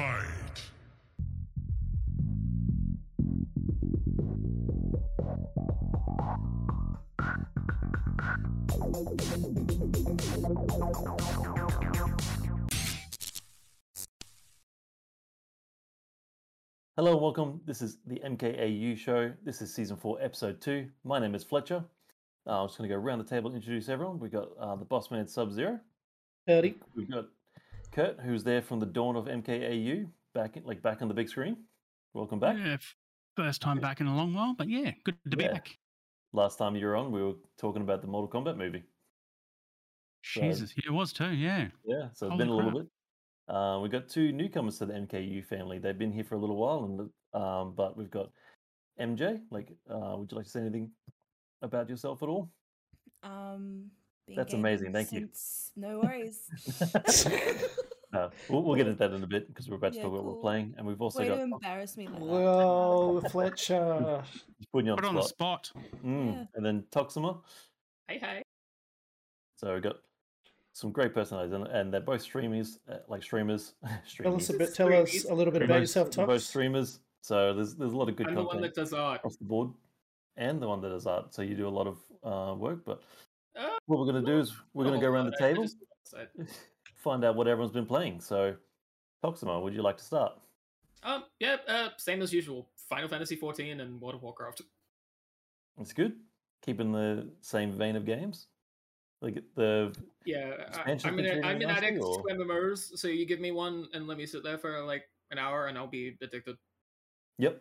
Fight! Hello and welcome. This is the MKAU show. This is season 4, episode 2. My name is Fletcher. I'm just going to go around the table and introduce everyone. We've got the boss man Sub-Zero. Howdy. We've got Kurt, who's there from the dawn of MKAU, back on the big screen. Welcome back. Yeah, first time back in a long while, but yeah, good to be back. Last time you were on, we were talking about the Mortal Kombat movie. Jesus, so, it was too, yeah. Yeah, so it's been a little bit. We've got two newcomers to the MKU family. They've been here for a little while, and but we've got MJ. Would you like to say anything about yourself at all? That's amazing. Thank you. No worries. We'll get into that in a bit because we're about to talk about what we're playing, and we've also got to embarrass me. Like whoa, that. Fletcher, putting you on the spot. Yeah. And then Toxima. Hey. So we got some great personalities, and they're both streamers, Tell us a little bit about yourself, Tox. They're both streamers, so there's a lot of good content. The one that does art across the board, and the one that does art. So you do a lot of work, but. What we're going to do is we're going to go around the table, find out what everyone's been playing. So, Toxima, would you like to start? Same as usual. Final Fantasy XIV and World of Warcraft. That's good. Keeping the same vein of games. I'm an addict to MMOs, so you give me one and let me sit there for like an hour and I'll be addicted. Yep.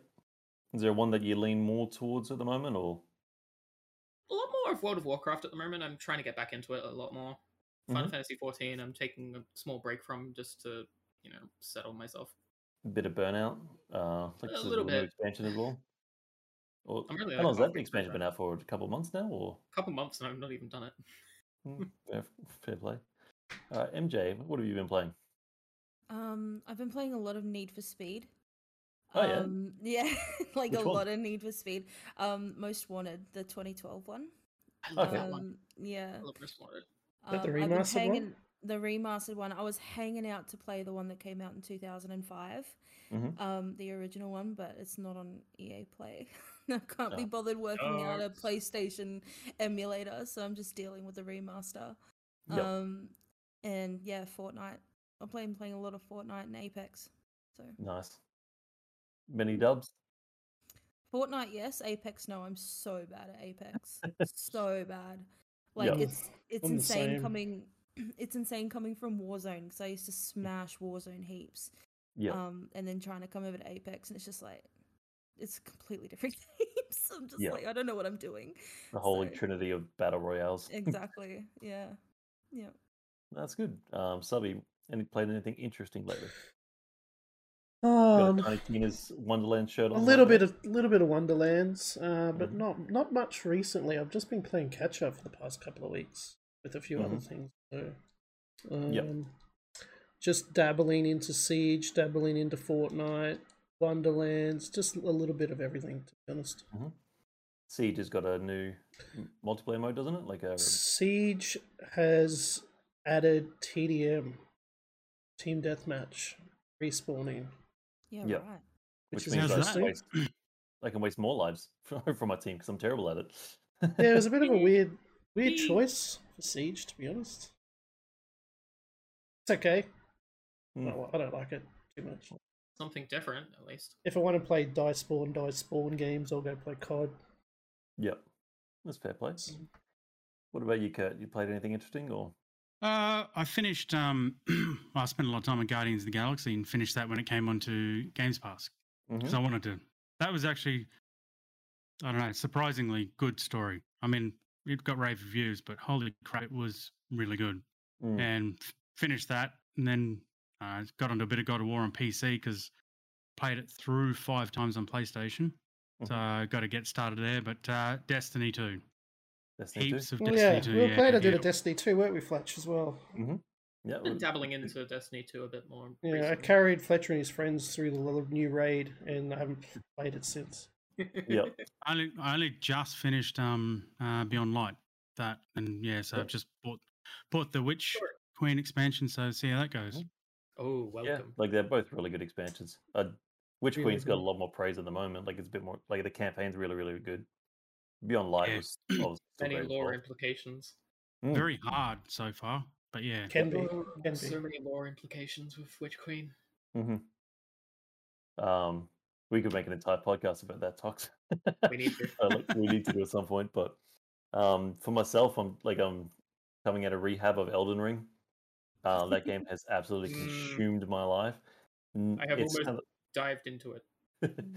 Is there one that you lean more towards at the moment, or? A lot more of World of Warcraft at the moment. I'm trying to get back into it a lot more. Final Fantasy XIV, I'm taking a small break from just to, settle myself. A bit of burnout. A little bit. Expansion as well. How long has that expansion been out for? A couple of months now? Or? A couple of months and I've not even done it. Fair play. MJ, what have you been playing? I've been playing a lot of Need for Speed. Oh, yeah? Lot of Need for Speed. Most Wanted, the 2012 one. I love that one. Yeah. I love Most Wanted. Is that the remastered one? The remastered one. I was hanging out to play the one that came out in 2005, the original one, but it's not on EA Play. I can't be bothered working out a PlayStation emulator, so I'm just dealing with the remaster. Yep. And yeah, Fortnite. I've been playing a lot of Fortnite and Apex. So nice. Many dubs? Fortnite, yes. Apex, no. I'm so bad at Apex. So bad. It's insane coming. It's insane coming from Warzone because I used to smash Warzone heaps. Yeah. And then trying to come over to Apex, and it's just like it's completely different games. I'm just like I don't know what I'm doing. The holy trinity of battle royales. Exactly. Yeah. Yeah. That's good. Subby, any played anything interesting lately? Got a Tiny Tina's Wonderlands shirt on. A little bit of Wonderlands, but not much recently. I've just been playing catch up for the past couple of weeks with a few other things. So, just dabbling into Siege, dabbling into Fortnite, Wonderlands, just a little bit of everything, to be honest. Siege has got a new multiplayer mode, doesn't it? Siege has added TDM, team deathmatch, respawning. Yeah, right. Which means I can waste more lives for my team because I'm terrible at it. It was a bit of a weird choice for Siege, to be honest. It's okay. I don't like it too much. Something different, at least. If I want to play Die Spawn games, I'll go play COD. Yep, that's fair play. What about you, Kurt? You played anything interesting, or? I finished. I spent a lot of time on Guardians of the Galaxy and finished that when it came onto Games Pass because I wanted to. That was actually, I don't know, surprisingly good story. I mean, it got rave reviews, but holy crap, it was really good. And finished that, and then got onto a bit of God of War on PC because played it through 5 times on PlayStation. So got to get started there. But Destiny 2. Heaps of Destiny 2. We were playing a bit of Destiny 2, weren't we, Fletch, as well? Yeah, I've been dabbling into Destiny 2 a bit more. Yeah, recently. I carried Fletcher and his friends through the new raid, and I haven't played it since. I only just finished Beyond Light, so I've just bought the Witch Queen expansion, so see how that goes. Oh, welcome. Yeah, like they're both really good expansions. Witch really Queen's good. Got a lot more praise at the moment. Like it's a bit more like the campaign's really, really good. Beyond Light was many lore implications. Very hard so far, but yeah. Can be. So many lore implications with Witch Queen. Mm-hmm. We could make an entire podcast about that, Tox. We need to. We need to do at some point, but for myself, I'm coming out of rehab of Elden Ring. That game has absolutely consumed my life. I have almost dived into it. Then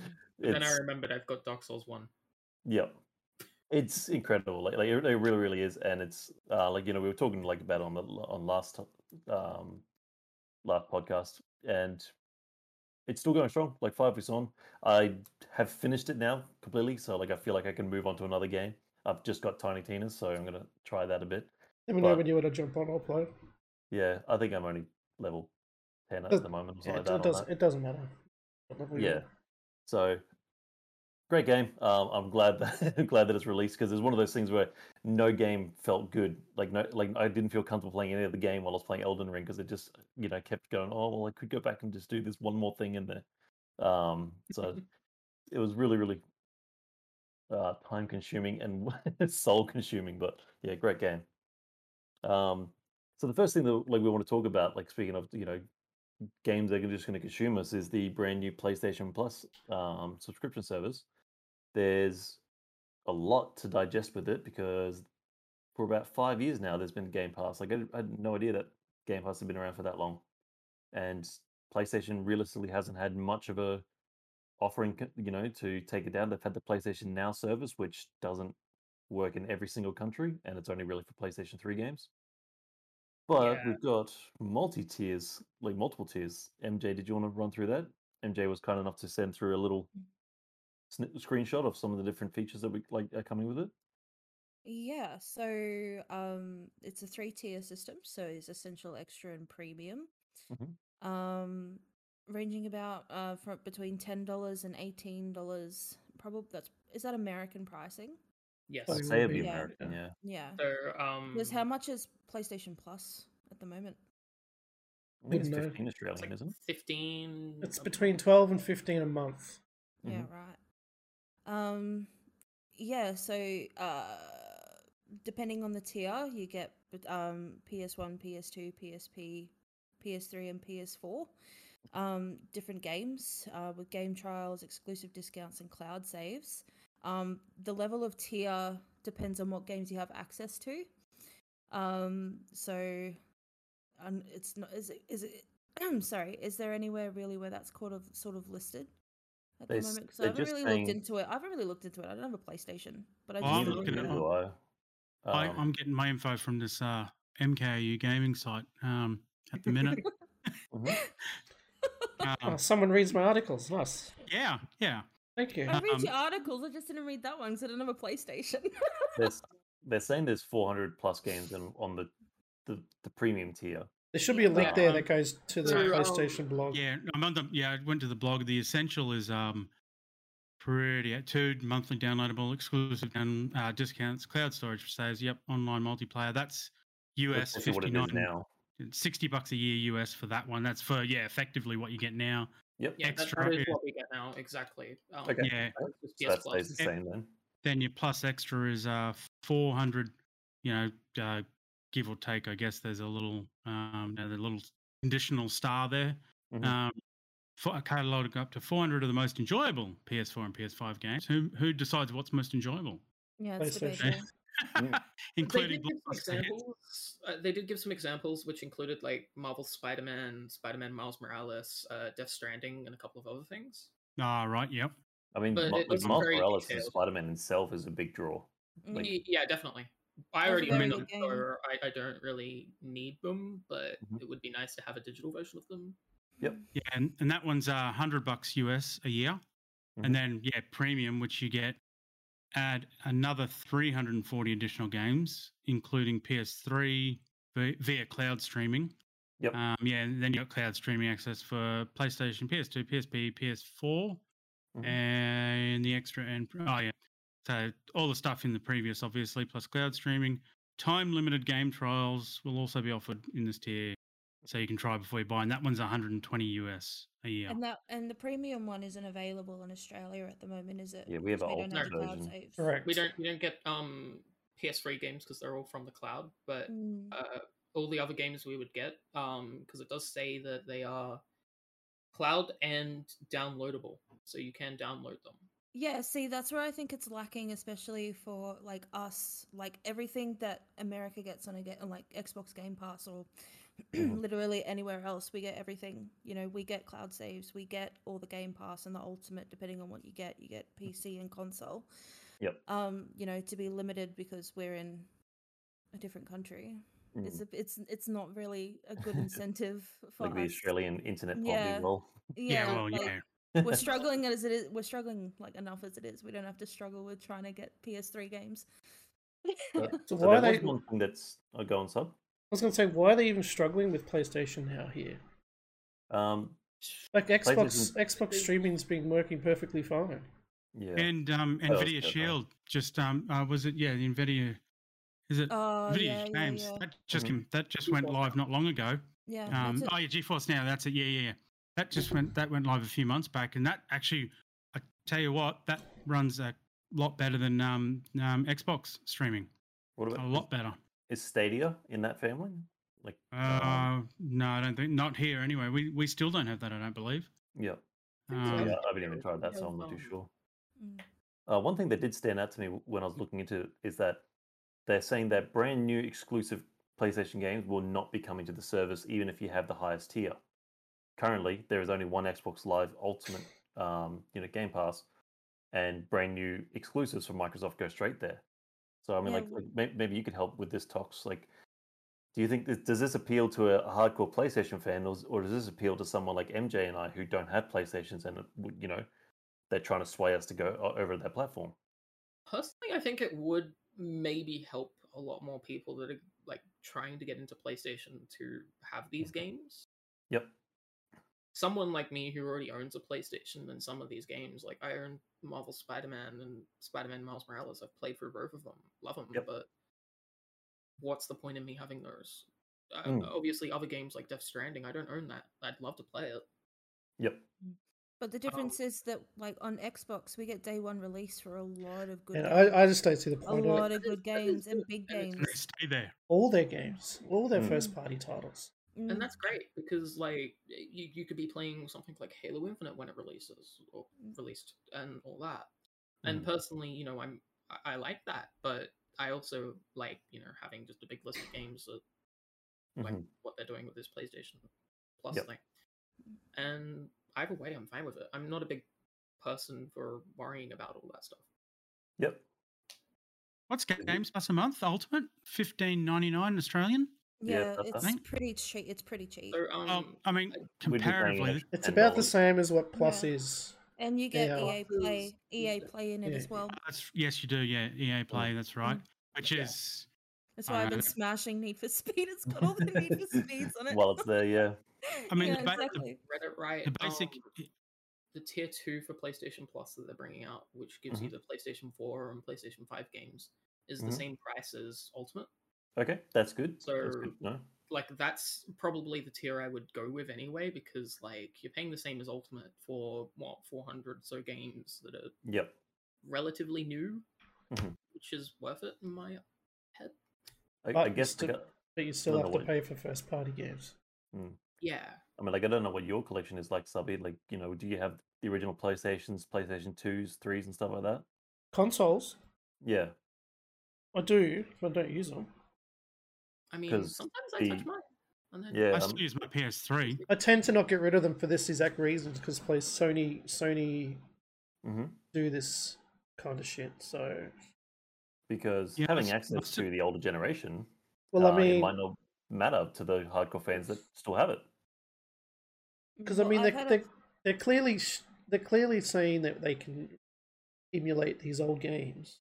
I remembered I've got Dark Souls 1. Yep. It's incredible. Like it really, really is. And it's we were talking about it on last podcast, and it's still going strong. Like 5 weeks on, I have finished it now completely. So I feel like I can move on to another game. I've just got Tiny Tina's, so I'm gonna try that a bit. Let me know when you want to jump on or play. Yeah, I think I'm only level 10 at the moment. Yeah, it doesn't matter. Yeah. So. Great game. I'm glad that it's released, because it's one of those things where no game felt good. I didn't feel comfortable playing any of the game while I was playing Elden Ring, because it just kept going. Oh well, I could go back and just do this one more thing in there. So it was really, really time consuming and soul consuming. But yeah, great game. So the first thing that we want to talk about, speaking of games that are just going to consume us, is the brand new PlayStation Plus subscription service. There's a lot to digest with it, because for about 5 years now, there's been Game Pass. I had no idea that Game Pass had been around for that long. And PlayStation realistically hasn't had much of a offering, to take it down. They've had the PlayStation Now service, which doesn't work in every single country, and it's only really for PlayStation 3 games. But yeah, we've got multi-tiers, multiple tiers. MJ, did you want to run through that? MJ was kind enough to send through a little screenshot of some of the different features that are coming with it. Yeah, so it's a 3-tier system, so it's essential, extra, and premium, ranging about from between $10 and $18. Probably is that American pricing? Yes, I'd say it'd be American. Yeah. So, how much is PlayStation Plus at the moment? I think it's 15 Australian, isn't it? 15. It's between 12 and 15 a month. Yeah, right. So depending on the tier, you get PS1, PS2, PSP, PS3, and PS4. Different games with game trials, exclusive discounts, and cloud saves. The level of tier depends on what games you have access to. It's not. Is it? I'm sorry. Is there anywhere really where that's sort of listed at the moment? Because I haven't really looked into it. I don't have a PlayStation, but I'm looking at it. I'm getting my info from this MKAU Gaming site at the minute. Someone reads my articles. Nice. Yeah. Thank you. I read your articles. I just didn't read that one because I don't have a PlayStation. They're saying there's 400 plus games on the premium tier. There should be a link there that goes to the PlayStation blog. Yeah, I went to the blog. The essential is pretty 2 monthly downloadable, exclusive discounts, cloud storage saves. Yep, online multiplayer. That's US $59 now. $60 a year US for that one. That's for effectively what you get now. Yep. Yeah, that is what we get now, exactly. Okay. Yeah. So that stays the same then. Then your plus extra is 400, give or take. I guess there's a little, little conditional star there. For a catalog up to 400 of the most enjoyable PS4 and PS5 games. Who decides what's most enjoyable? Yeah, that's the including they did give some examples, which included Marvel's Spider-Man Miles Morales, Death Stranding, and a couple of other things. Right, yep. I mean, Miles Morales and Spider-Man himself is a big draw. Yeah, definitely. I already own them, or I don't really need them, but it would be nice to have a digital version of them. Yep. Yeah, and that one's $100 US a year, and then premium, which you get. Add another 340 additional games, including PS3 via cloud streaming. Yep. And then you got cloud streaming access for PlayStation, PS2, PSP, PS4, and the extra so all the stuff in the previous, obviously, plus cloud streaming. Time limited game trials will also be offered in this tier. So you can try before you buy, and that one's $120 US a year. And the premium one isn't available in Australia at the moment, is it? Yeah, we have an old version. Correct. We don't get PS3 games because they're all from the cloud, but all the other games we would get because it does say that they are cloud and downloadable, so you can download them. Yeah, see, that's where I think it's lacking, especially for like us. Like everything that America gets on like Xbox Game Pass or literally anywhere else, we get everything. You know, we get cloud saves, we get all the Game Pass and the Ultimate, depending on what you get PC and console. Yep. You know, to be limited because we're in a different country. It's not really a good incentive for like us. The Australian internet poverty rule. Yeah, well, like, yeah. We're struggling as it is. We're struggling like enough as it is. We don't have to struggle with trying to get PS3 games. So why are they? One thing that's go on, sub. I was going to say, why are they even struggling with PlayStation Now here? Like Xbox streaming's been working perfectly fine. Yeah, and NVIDIA Shield just was it? Yeah, the NVIDIA. Is it NVIDIA games? Yeah. That just went live not long ago. Yeah. GeForce Now. That's it. Yeah. That just went live a few months back, and that actually, I tell you what, that runs a lot better than Xbox streaming. What about, a lot better. Is Stadia in that family? Like no, I don't think not here anyway. We still don't have that, I don't believe. Yeah, I haven't even tried that, so I'm not too sure. One thing that did stand out to me when I was looking into it is that they're saying that brand new exclusive PlayStation games will not be coming to the service, even if you have the highest tier. Currently, there is only one Xbox Live Ultimate, Game Pass, and brand new exclusives from Microsoft go straight there. So I mean, maybe you could help with this, Tox. Like, do you think does this appeal to a hardcore PlayStation fan, or does this appeal to someone like MJ and I who don't have PlayStations and they're trying to sway us to go over their platform? Personally, I think it would maybe help a lot more people that are like trying to get into PlayStation to have these games. Yep. Someone like me who already owns a PlayStation and some of these games, like I own Marvel's Spider-Man and Spider-Man Miles Morales, I've played through both of them, love them, but what's the point in me having those? Obviously, other games like Death Stranding, I don't own that. I'd love to play it. Yep. But the difference is that, like on Xbox, we get day one release for a lot of good. Games. I just don't see the point. A lot of good games and big games. They stay there. All their games, all their first-party titles. And that's great because, like, you could be playing something like Halo Infinite when it released and all that. And personally, I like that, but I also like, having just a big list of games that, like, what they're doing with this PlayStation Plus thing. And either way, I'm fine with it. I'm not a big person for worrying about all that stuff. Yep. What's Games Pass a month? Ultimate? $15.99 Australian? Yeah, it's pretty cheap. So, I mean, comparatively, it's about the same as what Plus is. And you get EA Play in it as well. Yes, you do. Yeah, EA Play. That's right. Which is that's why I've been smashing Need for Speed. It's got all the Need for Speeds on it. Well, it's there. Yeah. I mean, the basic, the tier 2 for PlayStation Plus that they're bringing out, which gives you the PlayStation 4 and PlayStation 5 games, is the same price as Ultimate. Okay, that's good. So, that's good. No. Like, that's probably the tier I would go with anyway, because, like, you're paying the same as Ultimate for, what, 400 so games that are relatively new, which is worth it in my head. I guess... But you still have to pay for first-party games. Yeah. I mean, like, I don't know what your collection is like, Subby. Like, do you have the original PlayStations, PlayStation 2s, 3s, and stuff like that? Consoles? Yeah. I do, but I don't use them. I mean, sometimes I touch mine. I still use my PS3. I tend to not get rid of them for this exact reason, because Sony do this kind of shit. So because having access to the older generation, it might not matter to the hardcore fans that still have it. Because they're clearly saying that they can emulate these old games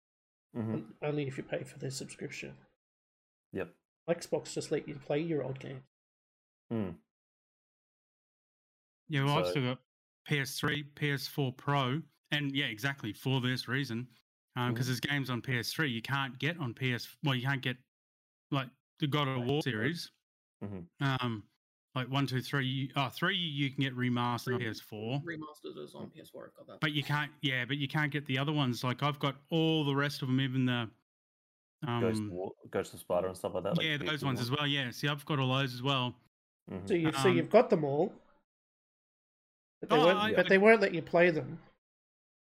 only if you pay for their subscription. Yep. Xbox just let you play your old game. Yeah, well, I've still got PS3, PS4 Pro, and yeah, exactly for this reason, because there's games on PS3 you can't get on PS. Well, you can't get like the God of War series, Like 1, 2, 3. Oh, 3 you can get remastered on PS4. Remastered is on PS4. I've got that. But you can't. Yeah, but you can't get the other ones. Like I've got all the rest of them, even the Ghost of Spider and stuff like that. Like yeah, those ones as well. Yeah. See, I've got all those as well. Mm-hmm. So you, so you've got them all, but they won't let you play them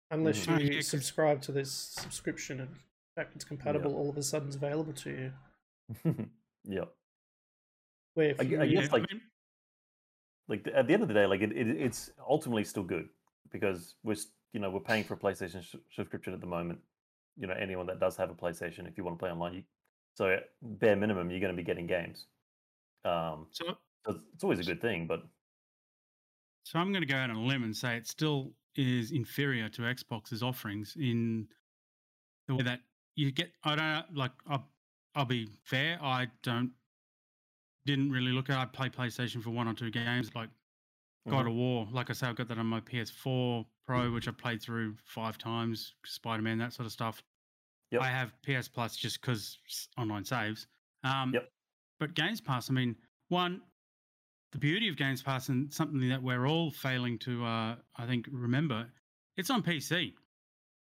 unless you subscribe to this subscription and backwards compatible. All of a sudden, is available to you. Yeah. Where if you, I guess, at the end of the day, like it's ultimately still good because we're paying for a PlayStation subscription at the moment. You know, anyone that does have a PlayStation, if you want to play online, so at bare minimum, you're going to be getting games. So it's always a good thing, but so I'm going to go out on a limb and say it still is inferior to Xbox's offerings in the way that you get. I don't like. I'll be fair. I didn't really look at. I play PlayStation for 1 or 2 games, like God of War. Like I say, I've got that on my PS4 Pro, which I've played through 5 times. Spider-Man, that sort of stuff. Yep. I have PS Plus just because online saves. But Games Pass, I mean, one, the beauty of Games Pass and something that we're all failing to, I think, remember, it's on PC.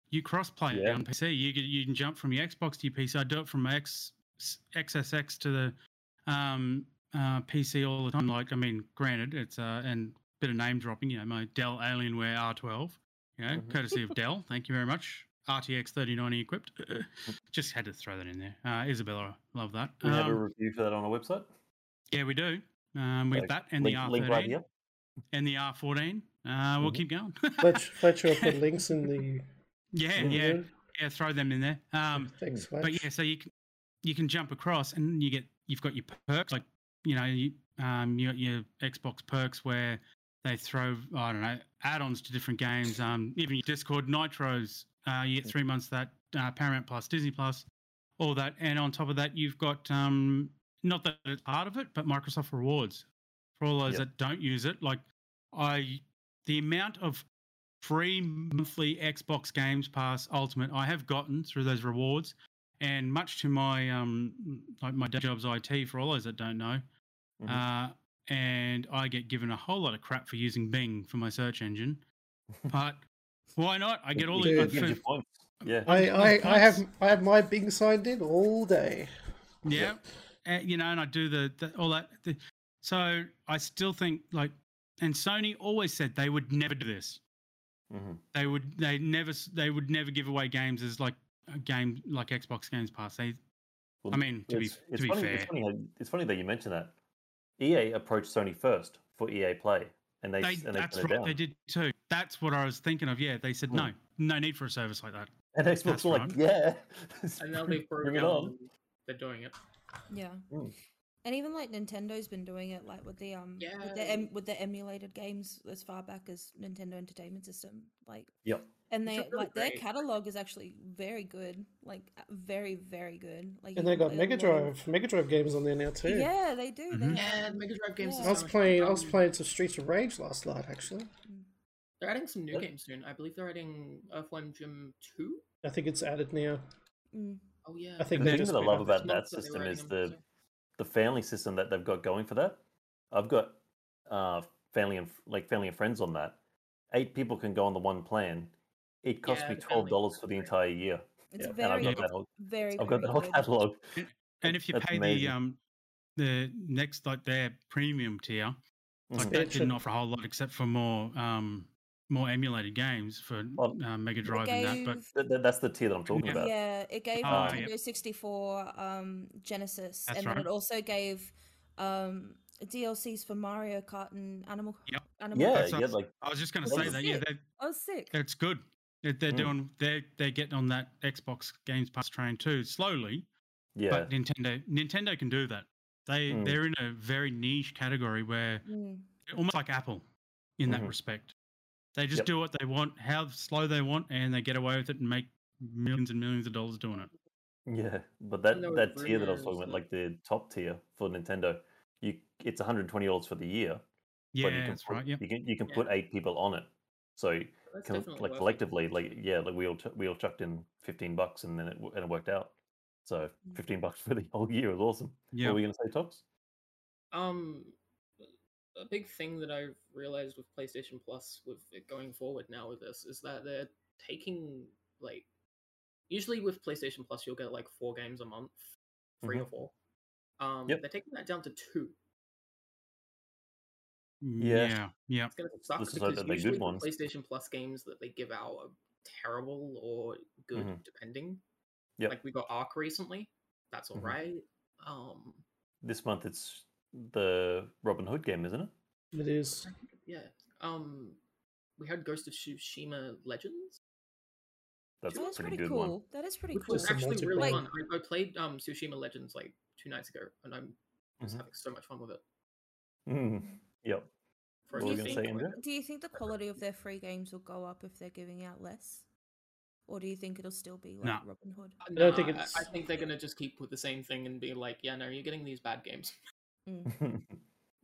You cross-play it on PC. You can jump from your Xbox to your PC. I do it from XSX to the PC all the time. Like, I mean, granted, it's and a bit of name dropping, you know, my Dell Alienware R12, you know, courtesy of Dell. Thank you very much. RTX 3090 equipped. Just had to throw that in there. Isabella, love that. We have a review for that on our website. Yeah, we do. With that and link, the R13 right and the R14. We'll keep going. Fletcher will put links in the yeah, throw them in there. Thanks, Fletch. But yeah, so you can jump across and you get. You've got your perks, like, you know, you got your Xbox perks where they throw, I don't know, add-ons to different games. Even your Discord Nitros, you get 3 months of that, Paramount Plus, Disney Plus, all that. And on top of that, you've got, not that it's part of it, but Microsoft Rewards. For all those that don't use it, like, the amount of free monthly Xbox Games Pass Ultimate I have gotten through those rewards. And much to my like my day job's IT, for all those that don't know, and I get given a whole lot of crap for using Bing for my search engine, but why not? I get all the points. Yeah, I have my Bing signed in all day. Yeah, and, you know, and I do the all that. So I still think like, and Sony always said they would never do this. They would never give away games as like. A game like Xbox Games Pass. It's funny that you mentioned that. EA approached Sony first for EA Play, and they that's what they did too. That's what I was thinking of. Yeah, they said no need for a service like that. And Xbox were like, and now they've broken on. They're doing it. Yeah, and even like Nintendo's been doing it, like with the with the emulated games as far back as Nintendo Entertainment System, like And they their catalog is actually very good, like very, very good. Like, and they got Mega Drive games on there now too. Yeah, they do. Yeah, Mega Drive games. Yeah. I was playing some Streets of Rage last night actually. They're adding some new games soon. I believe they're adding Earthworm Jim 2. I think it's added now. Oh yeah. I think the thing that I love about that system is the family system that they've got going for that. I've got family and friends on that. 8 people can go on the one plan. It cost me $12 for the entire year. It's I've got the whole catalog. And if you pay the next, like their premium tier, like that didn't offer a whole lot except for more emulated games for Mega Drive and that. But that's the tier that I'm talking about. Yeah, it gave Nintendo 64, Genesis, and then it also gave DLCs for Mario Kart and Animal. I was just going to say that. Yeah, I was sick. It's good. They're doing. They're getting on that Xbox Games Pass train too, slowly. Yeah. But Nintendo can do that. They're in a very niche category where almost like Apple, in that respect. They just do what they want, how slow they want, and they get away with it and make millions and millions of dollars doing it. Yeah, but that tier that I was talking about, like the top tier for Nintendo, it's $120 for the year. Yeah, but you can you can put 8 people on it. So. Like collectively, we all chucked in $15, and then it worked out. So $15 for the whole year was awesome. Yeah. What were we gonna say, Tox? a big thing that I've realized with PlayStation Plus, with it going forward now with this, is that they're taking, like, usually with PlayStation Plus, you'll get like 4 games a month, 3 or 4. They're taking that down to 2. Yeah. It's going to suck because usually the PlayStation Plus games that they give out are terrible or good, depending. Like we got Ark recently. That's all right. This month it's the Robin Hood game, isn't it? It is. Yeah. We had Ghost of Tsushima Legends. That's pretty cool. One. That is pretty cool. Which was actually really fun. I played Tsushima Legends like 2 nights ago, and I'm just having so much fun with it. Do you think the quality of their free games will go up if they're giving out less? Or do you think it'll still be like Robin Hood? No, I think they're going to just keep with the same thing and be like, yeah, no, you're getting these bad games.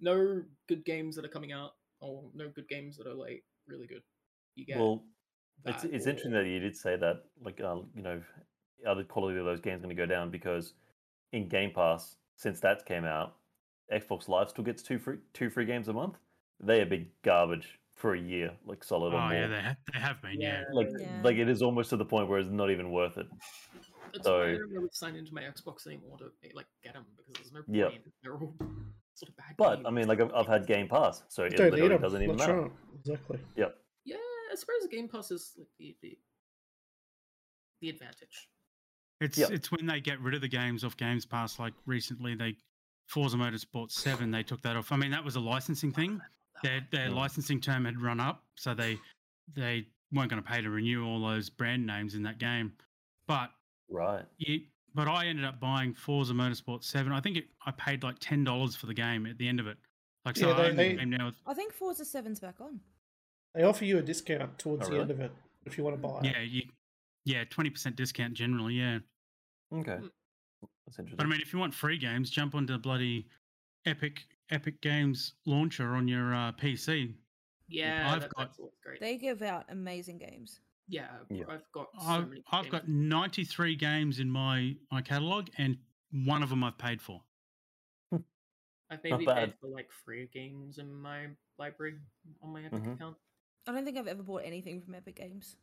No good games that are coming out, or no good games that are like really good. You get it's interesting that you did say that, like, you know, are the quality of those games going to go down? Because in Game Pass, since that came out, Xbox Live still gets 2 free games a month. They have been garbage for a year, like solid. Oh yeah, they have been. Like it is almost to the point where it's not even worth it. That's why I don't really sign into my Xbox anymore to like get them, because there's no point. They're all sort of bad. But games. I mean, like I've had Game Pass, so it literally doesn't even matter. Sure. Exactly. Yep. Yeah, I suppose Game Pass is like the advantage. It's when they get rid of the games off Games Pass. Like recently, they. Forza Motorsport 7, they took that off. I mean, that was a licensing thing. Their licensing term had run up, so they weren't going to pay to renew all those brand names in that game. But but I ended up buying Forza Motorsport 7. I think I paid like $10 for the game at the end of it. Like so, I own the game now. I think Forza 7's back on. They offer you a discount towards the end of it if you want to buy it. Yeah, 20% discount generally. Yeah. Okay. That's interesting. But I mean, if you want free games, jump onto bloody Epic Games launcher on your PC. Yeah, that's great. They give out amazing games. Yeah. I've got 93 games in my catalog, and one of them I've paid for. I've maybe paid for like 3 games in my library on my Epic account. I don't think I've ever bought anything from Epic Games.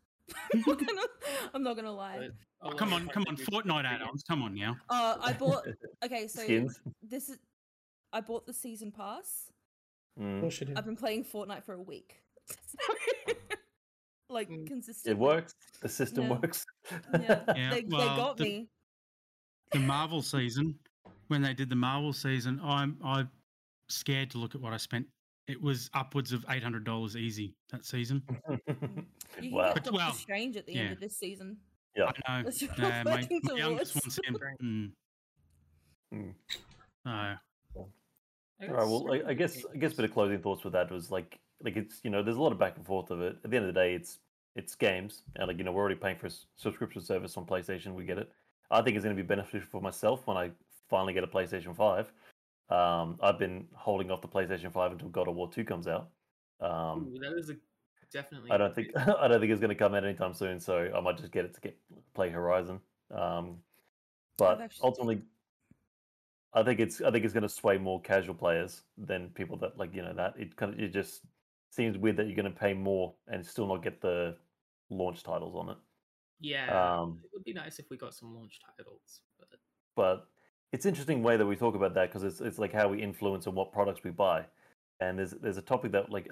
I'm not gonna lie. Oh, come on, Fortnite add-ons. Come on now. I bought. Okay, so this is. I bought the season pass. I've been playing Fortnite for a week. Like consistently. It works. The system works. They got me. The Marvel season. When they did the Marvel season, I'm scared to look at what I spent. It was upwards of $800 easy that season. You can get Doctor Strange at the end of this season. Yeah, I know. My youngest one's in. All right. Well, I guess a bit of closing thoughts with that was like it's, you know, there's a lot of back and forth of it. At the end of the day, it's games, and like, you know, we're already paying for a subscription service on PlayStation. We get it. I think it's going to be beneficial for myself when I finally get a PlayStation 5. I've been holding off the PlayStation 5 until God of War 2 comes out. Ooh, that is definitely. I don't think it's going to come out anytime soon. So I might just get it to play Horizon. But ultimately, I think it's going to sway more casual players than people that like, you know, that it just seems weird that you're going to pay more and still not get the launch titles on it. Yeah, it would be nice if we got some launch titles, but it's an interesting way that we talk about that, because it's like how we influence and what products we buy. And there's a topic that like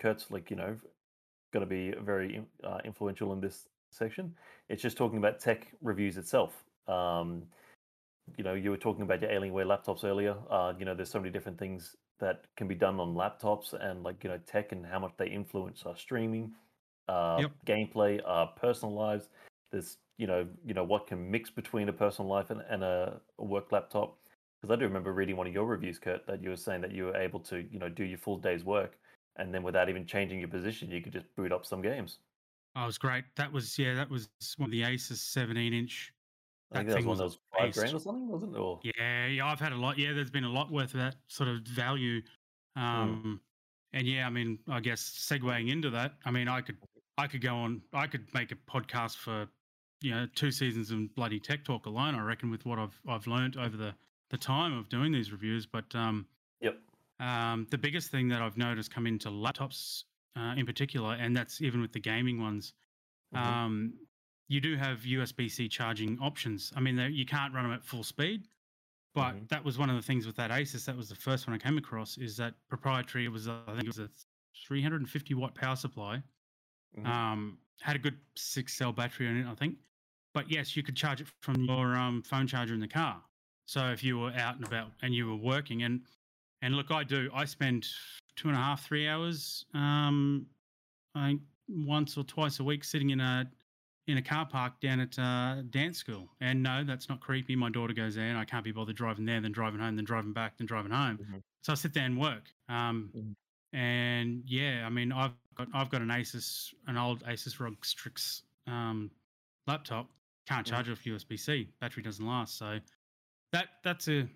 Kurt's like, you know, going to be very influential in this section. It's just talking about tech reviews itself. You know, you were talking about your Alienware laptops earlier. You know, there's so many different things that can be done on laptops and like, you know, tech and how much they influence our streaming, gameplay, our personal lives. There's you know what can mix between a personal life and a work laptop, because I do remember reading one of your reviews, Kurt, that you were saying that you were able to, you know, do your full day's work and then without even changing your position you could just boot up some games. Oh, it was great. That was one of the ASUS 17-inch. I think that thing was one of those $5 grand or something, wasn't it? Or... Yeah, I've had a lot. Yeah, there's been a lot worth of that sort of value. And yeah, I mean, I guess segueing into that, I mean, I could go on. I could make a podcast for, you know, 2 seasons of bloody tech talk alone, I reckon, with what I've learned over the time of doing these reviews. But The biggest thing that I've noticed come into laptops in particular, and that's even with the gaming ones, you do have USB-C charging options. I mean, you can't run them at full speed, but that was one of the things with that ASUS. That was the first one I came across, is that proprietary. It was, I think it was a 350-watt power supply. Had a good 6-cell battery on it, I think. But yes, you could charge it from your phone charger in the car. So if you were out and about and you were working, and look, I spend 2.5 to 3 hours, I think once or twice a week, sitting in a car park down at dance school. And no, that's not creepy. My daughter goes there, and I can't be bothered driving there, then driving home, then driving back, then driving home. So I sit there and work. And yeah, I mean, I've got an old Asus ROG Strix laptop. Can't charge it with USB-C. Battery doesn't last. So that's a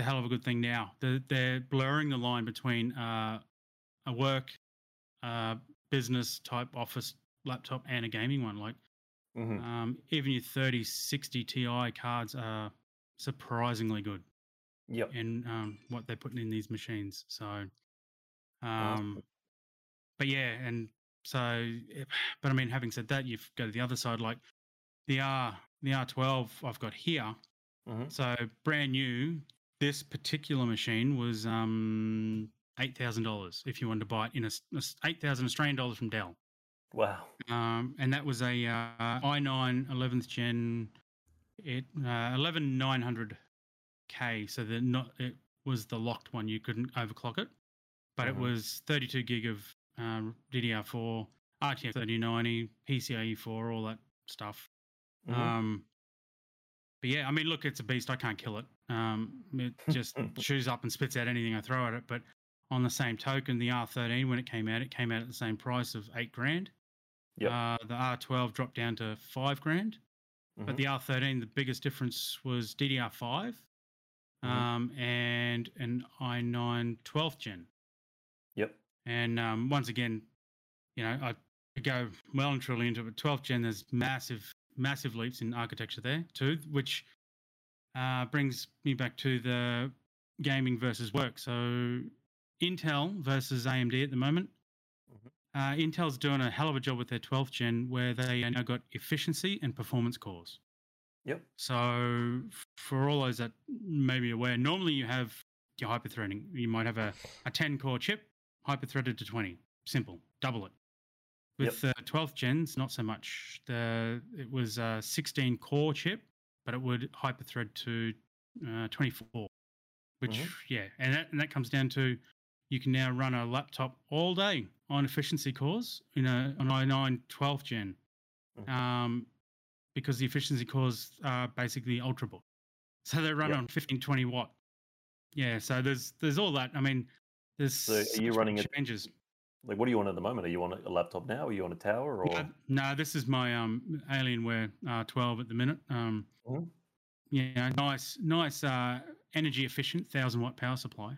hell of a good thing now. They're blurring the line between a work, business type office laptop and a gaming one. Like even your 3060 Ti cards are surprisingly good. And what they're putting in these machines. So, but yeah, and so, but I mean, having said that, you go to the other side, like the R12 I've got here. So brand new, this particular machine was $8,000 if you wanted to buy it in $8,000 Australian dollars from Dell. Wow. And that was a i9 11th gen, 11900K. So it was the locked one. You couldn't overclock it, but it was 32 gig of DDR4, RTX 3090, PCIe4, all that stuff. But yeah, I mean, look, it's a beast. I can't kill it. It just chews up and spits out anything I throw at it. But on the same token, the R13, when it came out at the same price of $8,000. The R12 dropped down to $5,000. But the R13, the biggest difference was DDR5 and an i9 12th gen. And once again, you know, I go well and truly into it. 12th gen, there's massive leaps in architecture there too, which brings me back to the gaming versus work. So Intel versus AMD at the moment. Intel's doing a hell of a job with their 12th gen, where they now got efficiency and performance cores. So for all those that may be aware, normally you have your hyperthreading. You might have a 10-core chip, hyperthreaded to 20. Simple. Double it. With the 12th gens, not so much. It was a 16-core chip, but it would hyperthread to 24, which, and that comes down to you can now run a laptop all day on efficiency cores in an i9 12th gen because the efficiency cores are basically ultrabook. So they run on 1520-watt. Yeah, so there's all that. I mean, there's so are you running changes. Like, what are you on at the moment? Are you on a laptop now? Are you on a tower? Or no, this is my Alienware 12 at the minute. Yeah, nice, energy efficient 1,000-watt power supply.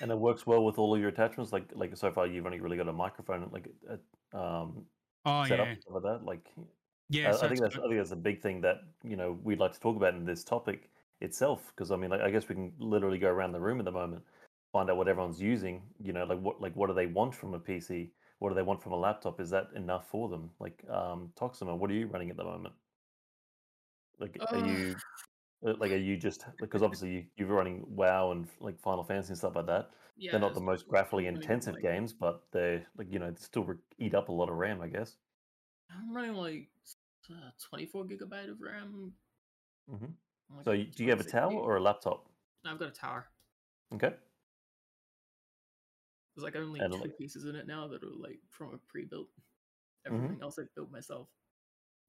And it works well with all of your attachments. Like so far, you've only really got a microphone, like set up and stuff like that. Like, yeah, I think that's a big thing that you know we'd like to talk about in this topic itself. Because I mean, I guess we can literally go around the room at the moment. Find out what everyone's using, you know, like what do they want from a PC? What do they want from a laptop? Is that enough for them? Like, Toxima, what are you running at the moment? Like, are you just, because obviously you're running WoW and like Final Fantasy and stuff like that. Yeah, they're not the most graphically intensive like games, but they're like, you know, still eat up a lot of RAM, I guess. I'm running like 24 gigabyte of RAM. Like, so do you have a tower or a laptop? I've got a tower. Okay. There's like only two pieces in it now that are like from a pre-built. Everything else I've built myself.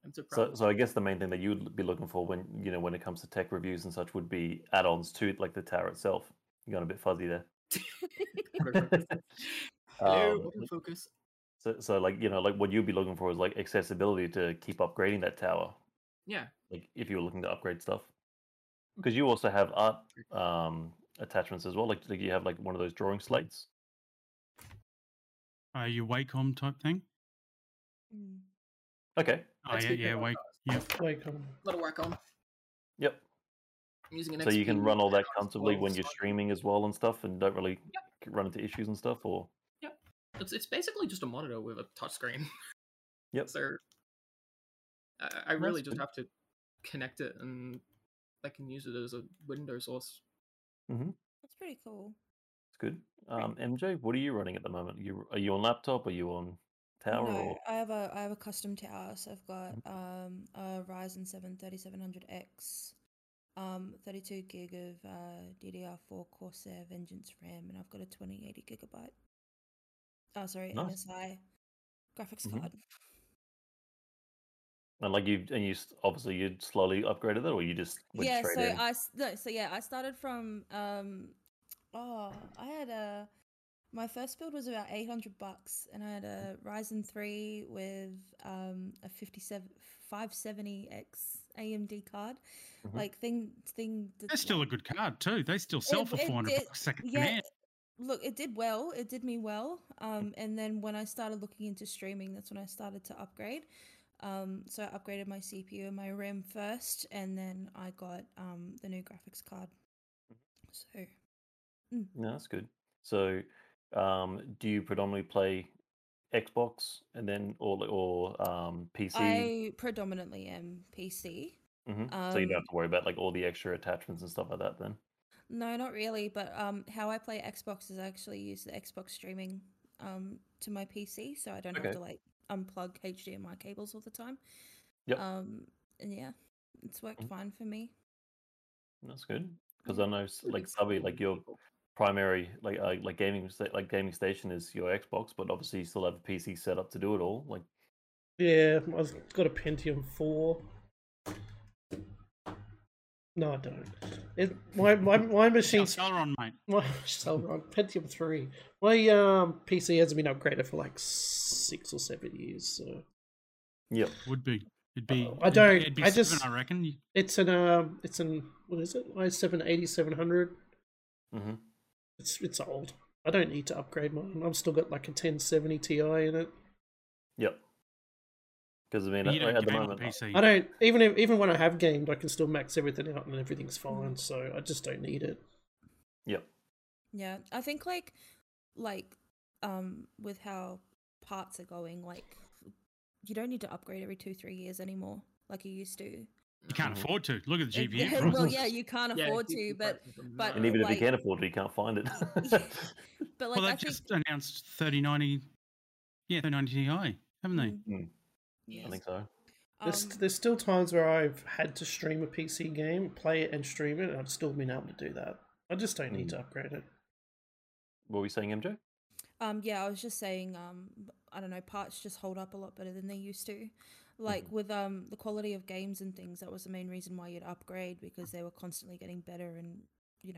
I'm surprised. So I guess the main thing that you'd be looking for when you know when it comes to tech reviews and such would be add-ons to like the tower itself. You're going a bit fuzzy there. Hello, focus. So like you know like what you'd be looking for is like accessibility to keep upgrading that tower. Yeah. Like if you were looking to upgrade stuff, because you also have art attachments as well. Like you have like one of those drawing slates. Your Wacom type thing? Okay. Oh, yeah, Wacom. Yep. Wacom. A lot of Wacom. Yep. I'm using an XP. So you can run all that comfortably when you're streaming as well and stuff, and don't really run into issues and stuff, or? Yep. It's basically just a monitor with a touch screen. Yep. So I really just have to connect it, and I can use it as a window source. Mm-hmm. That's pretty cool. It's good. MJ, what are you running at the moment? Are you on laptop? Are you on tower? No, or? I have a custom tower, so I've got a Ryzen 7 3700X, 32 gig of DDR4 Corsair Vengeance RAM, and I've got a 2080 gigabyte. Oh, sorry, nice. MSI graphics card. And like you obviously you slowly upgraded it, or you just went straight in? I started from I had my first build was about $800, and I had a Ryzen 3 with a 570X AMD card. Mm-hmm. That's still a good card too. They still sell for $400 second hand. Look, it did well. It did me well. And then when I started looking into streaming, that's when I started to upgrade. So I upgraded my CPU and my RAM first, and then I got the new graphics card. So, no, that's good. So, do you predominantly play Xbox and then or PC? I predominantly am PC. Mm-hmm. So you don't have to worry about like all the extra attachments and stuff like that, then. No, not really. But how I play Xbox is I actually use the Xbox streaming to my PC, so I don't have to like unplug HDMI cables all the time. Yep. And yeah, it's worked fine for me. That's good, because I know like Subby, like your primary like gaming station is your Xbox, but obviously you still have a PC set up to do it all. Like, yeah, I've got a Pentium 4. No, I don't. My machine. Celeron, mate. My Celeron Pentium 3. My PC hasn't been upgraded for like 6 or 7 years. So. Yep, would be. It'd be. I don't. It'd be I reckon it's an. What is it? i7 8700. Mm-hmm. It's old. I don't need to upgrade mine. I've still got like a 1070 Ti in it. Yep. Because I mean, at the moment, I don't even when I have gamed, I can still max everything out and everything's fine. So I just don't need it. Yep. Yeah, I think like with how parts are going, like you don't need to upgrade every 2-3 years anymore, like you used to. You can't afford to. Look at the GPU. Well, yeah, you can't afford to, but and even if you can afford it, you can't find it. But like, well, they just announced 3090, 3090 Ti, haven't they? Mm. Yes. I think so. There's still times where I've had to stream a PC game, play it and stream it, and I've still been able to do that. I just don't need to upgrade it. What were you saying, MJ? Yeah, I was just saying, I don't know, parts just hold up a lot better than they used to. Like with the quality of games and things, that was the main reason why you'd upgrade, because they were constantly getting better and, you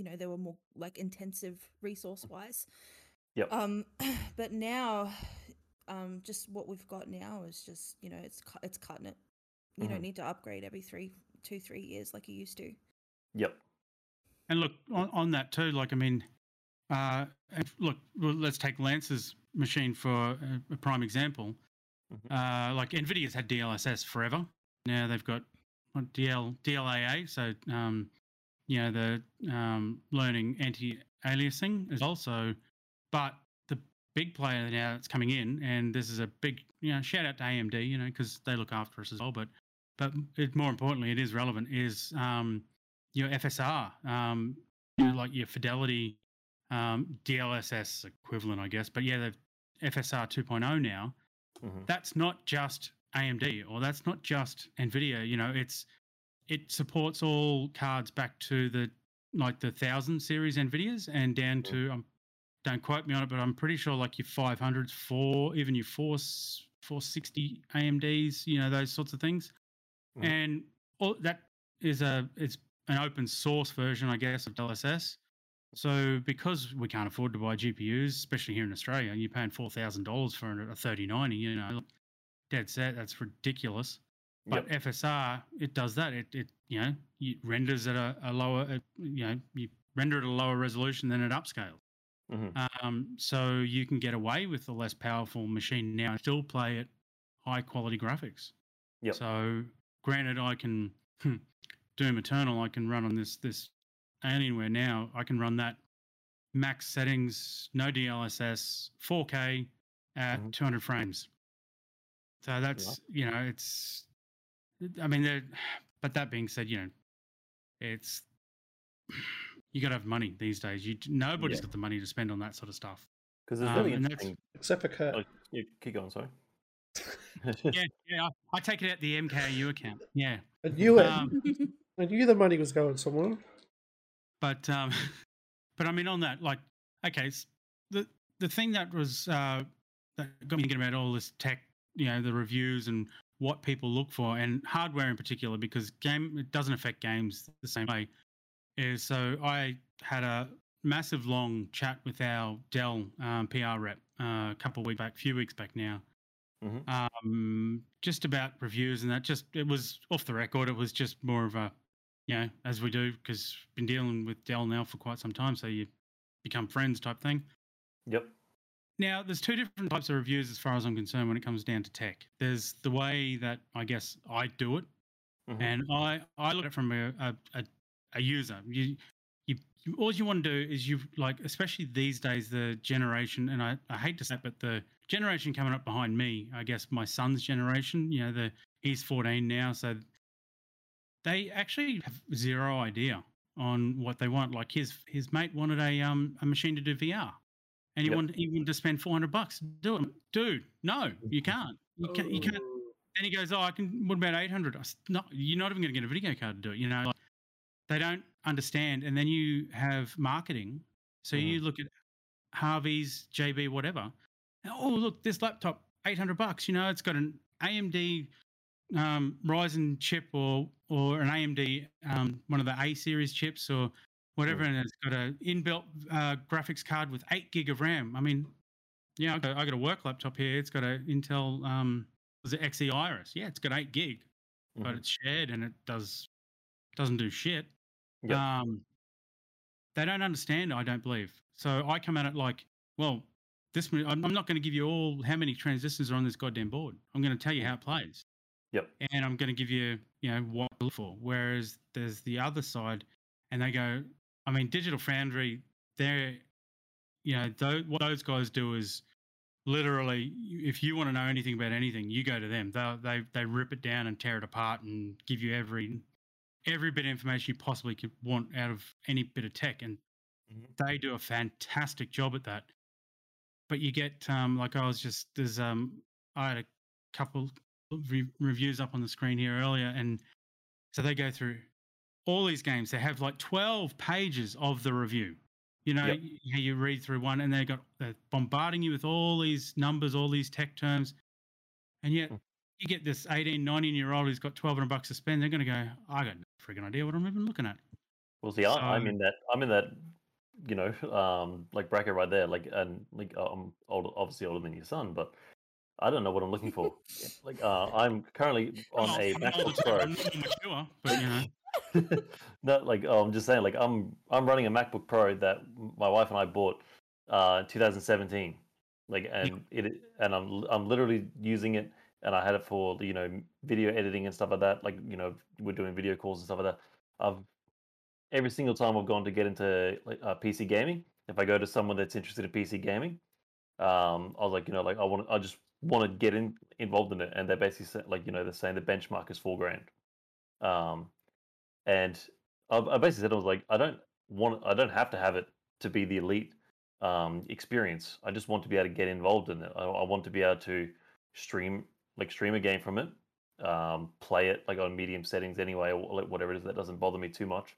know, they were more like intensive resource-wise. Yep. But now... just what we've got now is just, you know, it's cutting it. You don't need to upgrade every 3 years like you used to. Yep. And look, on that too, like, I mean, let's take Lance's machine for a prime example. Like NVIDIA's had DLSS forever. Now they've got DLAA, so, you know, the learning anti-aliasing is also, but big player now that's coming in, and this is a big, you know, shout out to AMD, you know, because they look after us as well. But it, more importantly, it is relevant is your FSR, you know, like your Fidelity DLSS equivalent, I guess. But yeah, the FSR 2.0 now. That's not just AMD or that's not just NVIDIA. You know, it supports all cards back to the 1000 series NVIDIAs and down to don't quote me on it, but I'm pretty sure like your 500s, even your 460 AMDs, you know, those sorts of things. And all that is it's an open source version, I guess, of DLSS. So because we can't afford to buy GPUs, especially here in Australia, and you're paying $4,000 for a 3090, you know, dead set, that's ridiculous. But FSR, it does that. It you know, it renders at a lower, you know, you render at a lower resolution than it upscales. So you can get away with the less powerful machine now and still play at high quality graphics. So granted, I can Doom Eternal, I can run on this Alienware now. I can run that max settings, no DLSS, 4K at 200 frames. So that's, you know, it's, I mean, but that being said, you know, it's, you got to have money these days. Nobody's got the money to spend on that sort of stuff. Because there's really interesting... Except for Kurt. Oh, yeah, keep going, sorry. I take it at the MKAU account. Yeah. I knew the money was going somewhere. But I mean, on that, like, okay, the thing that was that got me thinking about all this tech, you know, the reviews and what people look for, and hardware in particular, because it doesn't affect games the same way. So I had a massive long chat with our Dell PR rep a few weeks back now. Just about reviews and that. Just, it was off the record. It was just more of a, you know, as we do, because been dealing with Dell now for quite some time, so you become friends type thing. Yep. Now, there's two different types of reviews as far as I'm concerned when it comes down to tech. There's the way that I guess I do it, and I look at it from a user. All you want to do is especially these days, the generation, and I hate to say it, but the generation coming up behind me, I guess my son's generation, you know, he's 14 now, so they actually have zero idea on what they want. Like his mate wanted a machine to do VR, and he wanted to spend $400 to do it. Dude, no, you can't. You can't. Then he goes, oh, I can. What about $800? No, you're not even going to get a video card to do it. You know, like, they don't understand. And then you have marketing. So you look at Harvey's, JB, whatever. Oh, look, this laptop, $800. You know, it's got an AMD Ryzen chip or an AMD, one of the A series chips or whatever. And it's got an inbuilt graphics card with 8 GB of RAM. I mean, yeah, I got a work laptop here. It's got an Intel, was it Xe Iris? Yeah, it's got 8 GB, but it's shared and it doesn't do shit. Yep. They don't understand, I don't believe. So I come at it like, well, I'm not going to give you all how many transistors are on this goddamn board. I'm going to tell you how it plays. Yep. And I'm going to give you, you know, what to look for. Whereas there's the other side, and they go, I mean, Digital Foundry, what those guys do is literally, if you want to know anything about anything, you go to them. They rip it down and tear it apart and give you every bit of information you possibly could want out of any bit of tech, and they do a fantastic job at that. But you get I had a couple of reviews up on the screen here earlier, and so they go through all these games. They have like 12 pages of the review. You know, you read through one, and they're bombarding you with all these numbers, all these tech terms, and yet. You get this 18, 19-year-old who's got $1,200 to spend. They're going to go, I got no freaking idea what I'm even looking at. Well, see, I'm in that, you know, like bracket right there. Like, and like, I'm obviously older than your son, but I don't know what I'm looking for. Like, I'm currently on a MacBook Pro. I'm not mature, but you know, no, like, I'm just saying, like, I'm running a MacBook Pro that my wife and I bought, 2017, like, and I'm literally using it. And I had it for, you know, video editing and stuff like that. Like, you know, we're doing video calls and stuff like that. Every single time I've gone to get into PC gaming, if I go to someone that's interested in PC gaming, I was like, you know, like I just want to get involved in it. And they're basically saying, like, you know, they're saying the benchmark is $4,000. And I basically said, I was like, I don't have to have it to be the elite experience. I just want to be able to get involved in it. I want to be able to stream a game from it, play it like on medium settings anyway, or whatever it is. That doesn't bother me too much.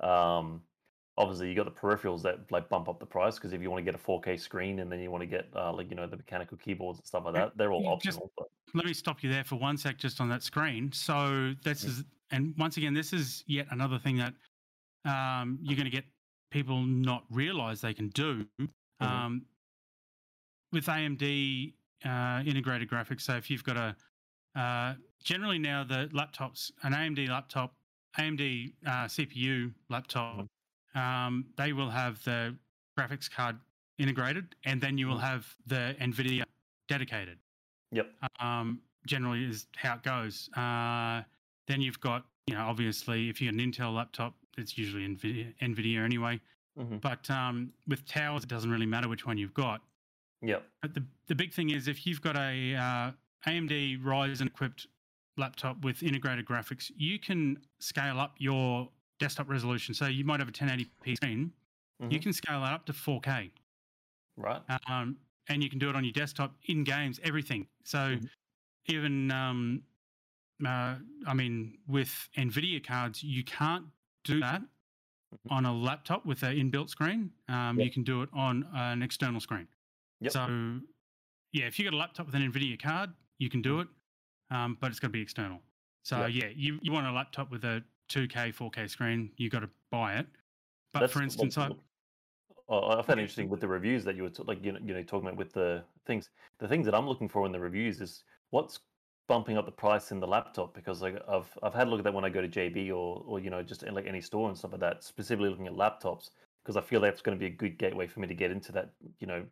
Obviously, you got the peripherals that like bump up the price, because if you want to get a 4K screen and then you want to get like, you know, the mechanical keyboards and stuff like that, they're all optional. Let me stop you there for one sec, just on that screen. So this is, and once again, this is yet another thing that you're going to get people not realize they can do with AMD. Integrated graphics. So if you've got a generally now the laptops, an AMD laptop, AMD CPU laptop, they will have the graphics card integrated, and then you will have the NVIDIA dedicated. Generally is how it goes. Then you've got, you know, obviously, if you're an Intel laptop, it's usually NVIDIA anyway. Mm-hmm. But with towers, it doesn't really matter which one you've got. Yep. But the big thing is if you've got a AMD Ryzen-equipped laptop with integrated graphics, you can scale up your desktop resolution. So you might have a 1080p screen. Mm-hmm. You can scale that up to 4K. Right. And you can do it on your desktop, in games, everything. So mm-hmm. even, I mean, with NVIDIA cards, you can't do that mm-hmm. on a laptop with an inbuilt screen. Yep. You can do it on an external screen. Yep. So, yeah, if you got a laptop with an NVIDIA card, you can do it, but it's got to be external. So, yep. yeah, you want a laptop with a 2K, 4K screen, you got to buy it. But that's, for instance, I found it interesting with the reviews that you were talking about with the things that I'm looking for in the reviews is what's bumping up the price in the laptop, because like I've had a look at that when I go to JB or you know, just like any store and stuff like that, specifically looking at laptops, because I feel that's going to be a good gateway for me to get into that, you know,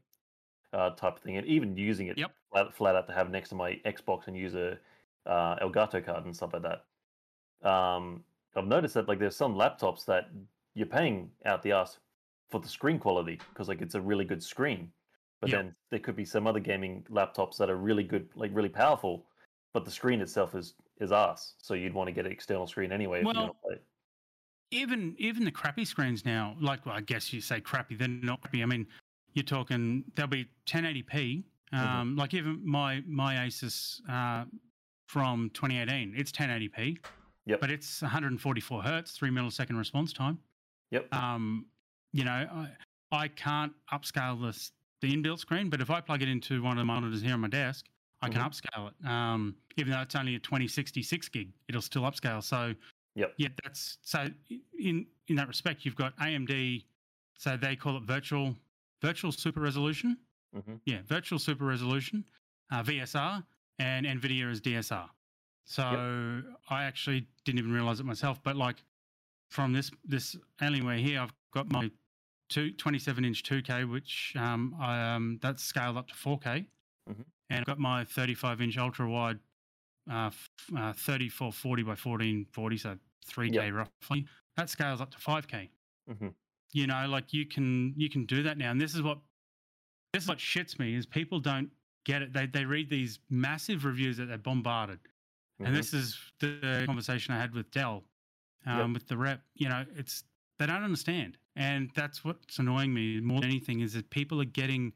type of thing, and even using it yep. flat out to have next to my Xbox and use a Elgato card and stuff like that. I've noticed that like there's some laptops that you're paying out the ass for the screen quality, because like it's a really good screen, but yep. then there could be some other gaming laptops that are really good, like really powerful, but the screen itself is ass, so you'd want to get an external screen anyway. Well, if you're not playing. Even the crappy screens now, like, well, I guess you say crappy, they're not crappy. I mean, you're talking they'll be 1080p. Mm-hmm. Like even my ASUS from 2018, it's 1080p, yep. but it's 144 hertz, 3 millisecond response time. Yep. You know, I can't upscale the inbuilt screen, but if I plug it into one of the monitors here on my desk, I mm-hmm. can upscale it. Even though it's only a 2060 6 gig, it'll still upscale. So yep. yeah, that's so in that respect, you've got AMD. So they call it virtual super resolution. Mm-hmm. Yeah, virtual super resolution, VSR, and NVIDIA is DSR. So yep. I actually didn't even realize it myself, but like from this Alienware here, I've got my 27-inch 2K, which that's scaled up to 4K, mm-hmm. and I've got my 35-inch ultra-wide 3440 by 1440, so 3K yep. roughly. That scales up to 5K. Mm-hmm. You know, like you can do that now, and this is what shits me is people don't get it. They read these massive reviews that they're bombarded, mm-hmm. and this is the conversation I had with Dell, yep. with the rep. You know, it's. They don't understand, and that's what's annoying me more than anything is that people are getting,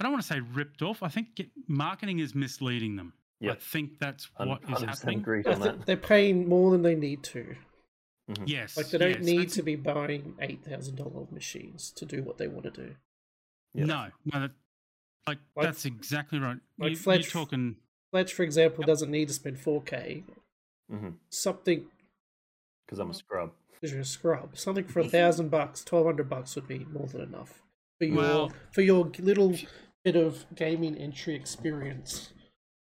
I don't want to say ripped off, I think marketing is misleading them. Yep. I think that's what is happening. They're paying more than they need to. Mm-hmm. Yes. Like they don't need to be buying $8,000 machines to do what they want to do. Yep. No, like that's exactly right. Like Fletch, for example, yep. doesn't need to spend 4K. Mm-hmm. Something... Because I'm a scrub. Because you're a scrub. Something for $1,000, $1,200 would be more than enough for your little bit of gaming entry experience.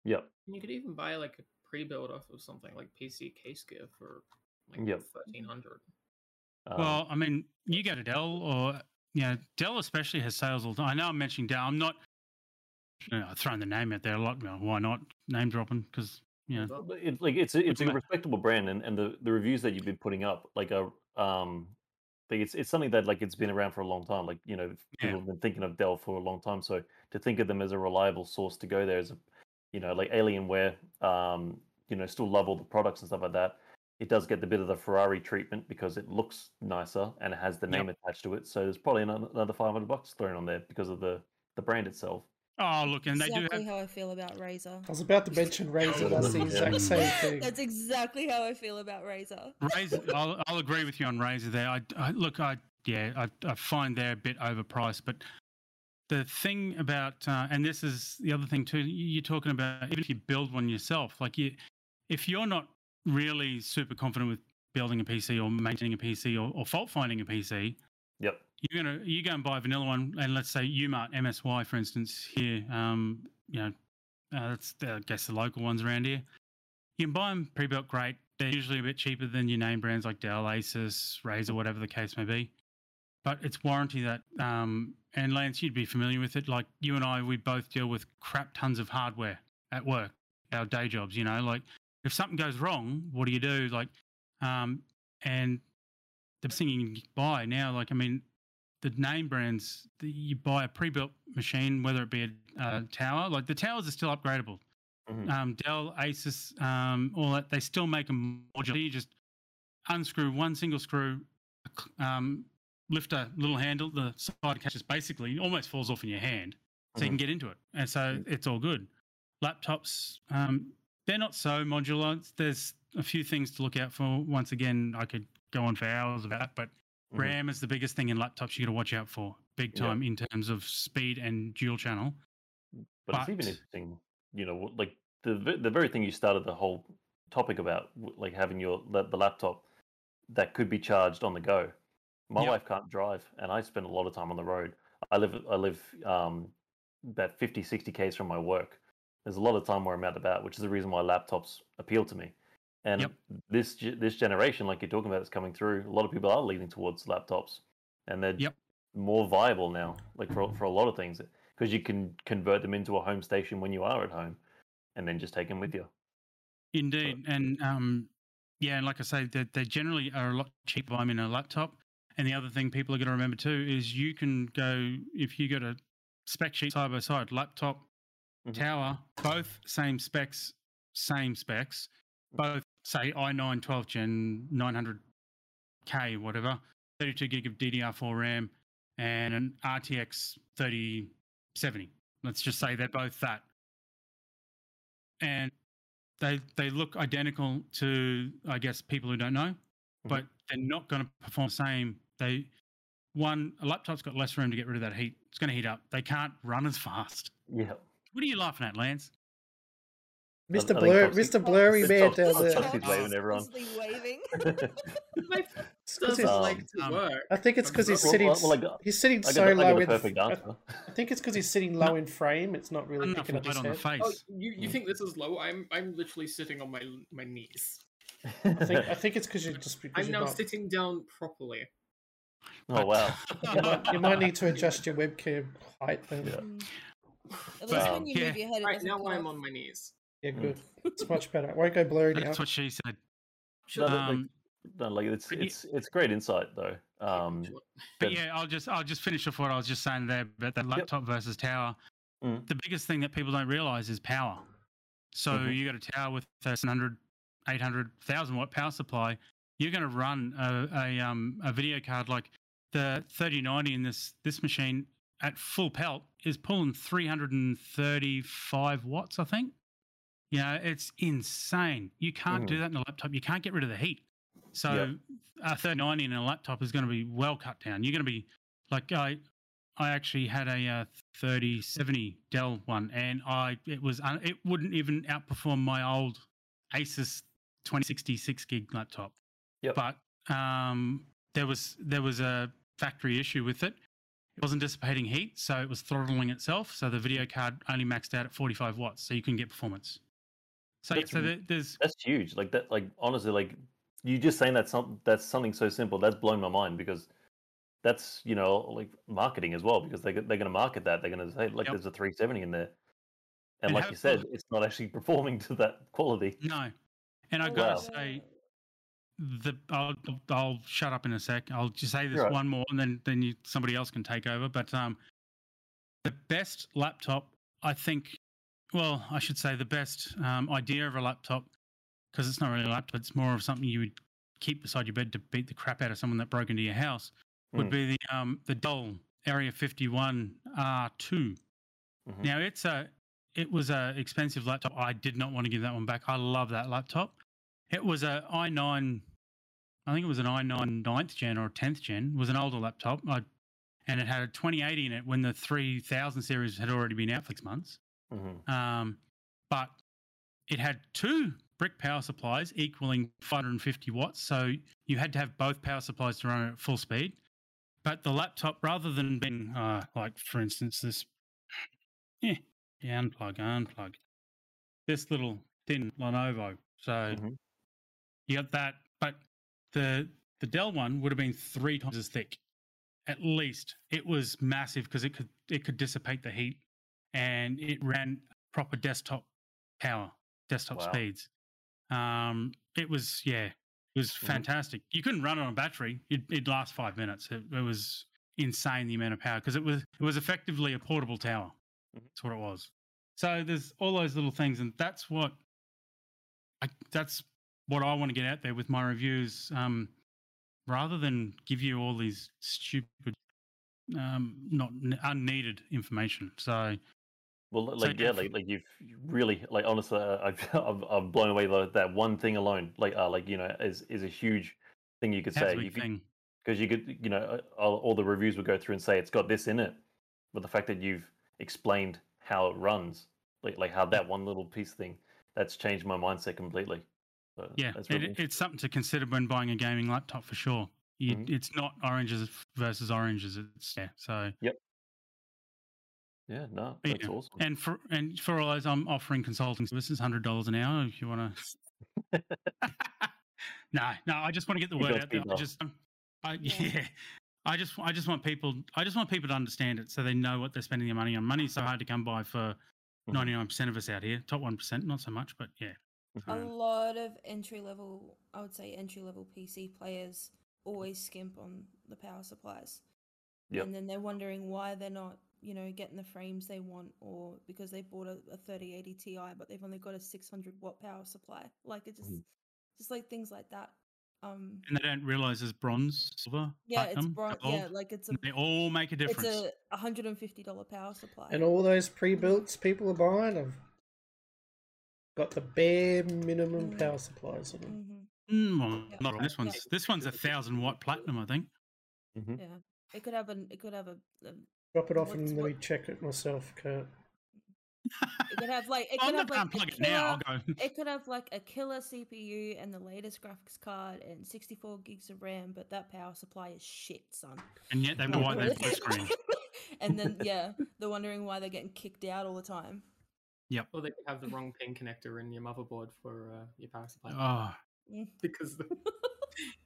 Yep. You could even buy like a pre-build off of something like PC Case Gear for like yep. $1,300. Well, I mean, you go to Dell, or you know, Dell especially has sales all the time. I know I'm mentioning Dell. I'm not throwing the name out there a lot. Why not name dropping? Because. Yeah, it's a respectable brand, and the reviews that you've been putting up, like it's something that like it's been around for a long time. Like, you know, people have been thinking of Dell for a long time, so to think of them as a reliable source to go there is, you know, like Alienware, you know, still love all the products and stuff like that. It does get the bit of the Ferrari treatment because it looks nicer and it has the name yep. attached to it. So there's probably another $500 thrown on there because of the brand itself. Oh, look, and they do have... That's exactly how I feel about Razer. I was about to mention Razer, that's the exact same thing. That's exactly how I feel about Razer. Razer, I'll agree with you on Razer there. I find they're a bit overpriced, but the thing about, and this is the other thing too, you're talking about, even if you build one yourself, like if you're not really super confident with building a PC or maintaining a PC or fault finding a PC... Yep. You go and buy a vanilla one, and let's say UMart, MSY, for instance, here. You know, that's I guess the local ones around here. You can buy them pre-built, great. They're usually a bit cheaper than your name brands like Dell, Asus, Razer, whatever the case may be. But it's warranty that, and Lance, you'd be familiar with it. Like you and I, we both deal with crap tons of hardware at work, our day jobs. You know, like if something goes wrong, what do you do? Like, and the thing you buy now, like, I mean, the name brands, you buy a pre-built machine, whether it be a tower, like the towers are still upgradable. Mm-hmm. Dell, ASUS, all that, they still make a modular. You just unscrew one single screw, lift a little handle, the side catches basically, it almost falls off in your hand, so you can get into it. And so it's all good. Laptops, they're not so modular. There's a few things to look out for. Once again, I could go on for hours about that, but RAM is the biggest thing in laptops you got to watch out for, big time, in terms of speed and dual channel. But it's even interesting, you know, like the very thing you started the whole topic about, like having the laptop that could be charged on the go. My wife can't drive, and I spend a lot of time on the road. I live about 50, 60 Ks from my work. There's a lot of time where I'm out about, which is the reason why laptops appeal to me. And this generation, like you're talking about, is coming through. A lot of people are leaning towards laptops, and they're more viable now, like for a lot of things, because you can convert them into a home station when you are at home, and then just take them with you. Indeed, so, and and like I say, they generally are a lot cheaper. I mean, a laptop. And the other thing people are going to remember too is you can go, if you go to spec sheet side by side, laptop, tower, both same specs, both say i9 12th gen 900K, whatever, 32 gig of DDR4 RAM and an RTX 3070. Let's just say they're both that. And they look identical to, I guess, people who don't know, but they're not going to perform the same. A laptop's got less room to get rid of that heat. It's going to heat up. They can't run as fast. Yeah. What are you laughing at, Lance? Mr. Blurry Man does it. He's waving. I think it's because he's sitting so low. I think it's because he's sitting low in frame. It's not really picking up his head. Oh, you think this is low? I'm literally sitting on my knees. I think it's because you're just. I'm now sitting down properly. Oh wow! You might need to adjust your webcam height then. Yeah. At least when you move your head. Right now I'm on my knees. Yeah, good. It's much better. It won't go blurry. That's what she said. It's great insight though. But yeah, I'll just finish off what I was just saying there about that laptop versus tower. The biggest thing that people don't realize is power. So you got a tower with 1,300. 800,000 watt power supply, you're going to run a video card like the 3090 in this machine at full pelt is pulling 335 watts, I think. You know, it's insane. You can't do that in a laptop. You can't get rid of the heat. So a 3090 in a laptop is going to be well cut down. You're going to be like I actually had a 3070 Dell one, and it wouldn't even outperform my old Asus 2060 6 gig laptop, but there was a factory issue with it. It wasn't dissipating heat, so it was throttling itself. So the video card only maxed out at 45 watts, so you couldn't get performance. That's huge. Like that. Like honestly, like you just saying that's something so simple that's blown my mind, because that's, you know, like marketing as well, because they're going to market that, they're going to say like there's a 370 in there. And like you said, it's not actually performing to that quality. No. And I've got to say, I'll shut up in a sec. I'll just say this one more, and then somebody else can take over. But the best laptop, I think, well, I should say the best idea of a laptop, because it's not really a laptop, it's more of something you would keep beside your bed to beat the crap out of someone that broke into your house, would be the Dell Area 51 R2. Now, it was an expensive laptop. I did not want to give that one back. I love that laptop. It was an i9, I think it was an i9 9th gen or 10th gen. It was an older laptop, and it had a 2080 in it when the 3000 series had already been out for 6 months. But it had two brick power supplies equaling 550 watts, so you had to have both power supplies to run it at full speed. But the laptop, rather than being, like, for instance, this... Yeah, unplug. This little thin Lenovo. So you got that, but the Dell one would have been 3 times as thick, at least. It was massive because it could dissipate the heat, and it ran proper desktop power, desktop speeds. It was, yeah, it was fantastic. You couldn't run it on a battery. It'd last 5 minutes. It was insane, the amount of power, because it was effectively a portable tower. That's what it was. So there's all those little things, and that's what I want to get out there with my reviews, rather than give you all these stupid, not unneeded information. So, well, honestly, I've blown away that one thing alone. Is a huge thing you could say. Because all the reviews would go through and say it's got this in it, but the fact that you've explained how it runs, like how that one little piece thing, that's changed my mindset completely. So yeah, it's something to consider when buying a gaming laptop for sure. It's not oranges versus oranges. It's So yep. Yeah, no, that's awesome. And for all those, I'm offering consulting services, $100 an hour if you want to. No, I just want to get the word out there. I just want people to understand it so they know what they're spending their money on. Money's so hard to come by for 99% of us out here. Top 1%, not so much, but yeah. A lot of entry level PC players always skimp on the power supplies. Yep. And then they're wondering why they're not, getting the frames they want, or because they bought a 3080 Ti but they've only got a 600 watt power supply. Just like things like that. And they don't realize it's bronze, silver, platinum, it's bronze. Gold. Yeah, they all make a difference. It's a $150 power supply, and all those pre-builts people are buying have got the bare minimum power supplies on them. Not on this one's. Yeah. This one's 1,000 watt platinum, I think. Mm-hmm. Yeah, it could have a. Drop it off and let me check it myself, Kurt. It could have a killer CPU and the latest graphics card and 64 gigs of RAM, but that power supply is shit, son. And yet they buy those blue screens. And then they're wondering why they're getting kicked out all the time. Yep. Or they could have the wrong pin connector in your motherboard for your power supply. Oh.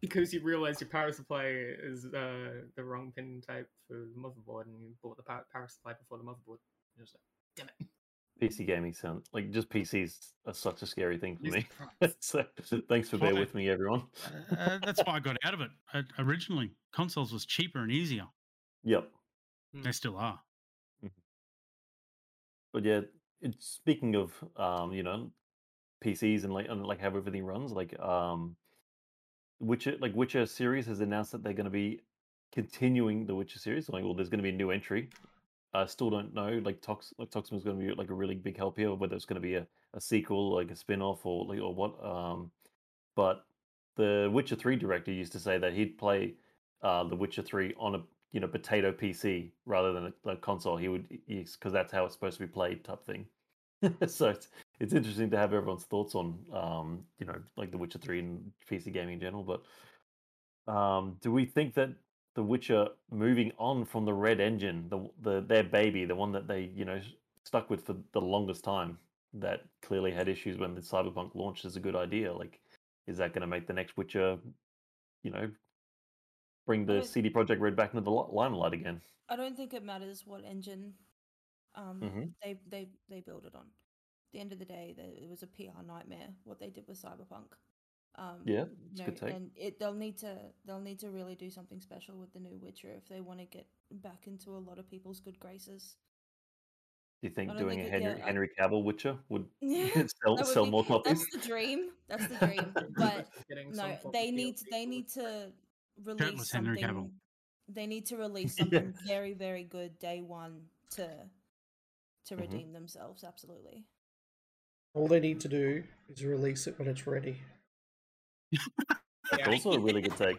Because you realise your power supply is the wrong pin type for the motherboard, and you bought the power supply before the motherboard. You're just like, damn it. PC gaming sounds like just PCs are such a scary thing for me. So thanks for bearing with me, everyone. That's why I got out of it. Originally, consoles was cheaper and easier. Yep, they still are. But yeah, speaking of PCs and how everything runs, Witcher series has announced that they're going to be continuing the Witcher series. There's going to be a new entry. I still don't know. Toxima is going to be a really big help here, whether it's going to be a sequel, a spin-off, or what. But the Witcher 3 director used to say that he'd play the Witcher 3 on a potato PC rather than a console. He would, because that's how it's supposed to be played, type thing. So it's interesting to have everyone's thoughts on the Witcher 3 and PC gaming in general. But do we think that The Witcher moving on from the Red Engine, their baby, the one that they stuck with for the longest time, that clearly had issues when the Cyberpunk launched, is a good idea? Is that going to make the next Witcher, bring the CD Projekt Red back into the limelight again? I don't think it matters what engine they build it on. At the end of the day, it was a PR nightmare what they did with Cyberpunk. They'll need to really do something special with the new Witcher if they want to get back into a lot of people's good graces. Do you think doing Henry Cavill Witcher would sell more copies? That's the dream. But no, they need to release something. They need to release something very, very good day one to redeem themselves. Absolutely. All they need to do is release it when it's ready. That's also a really good take.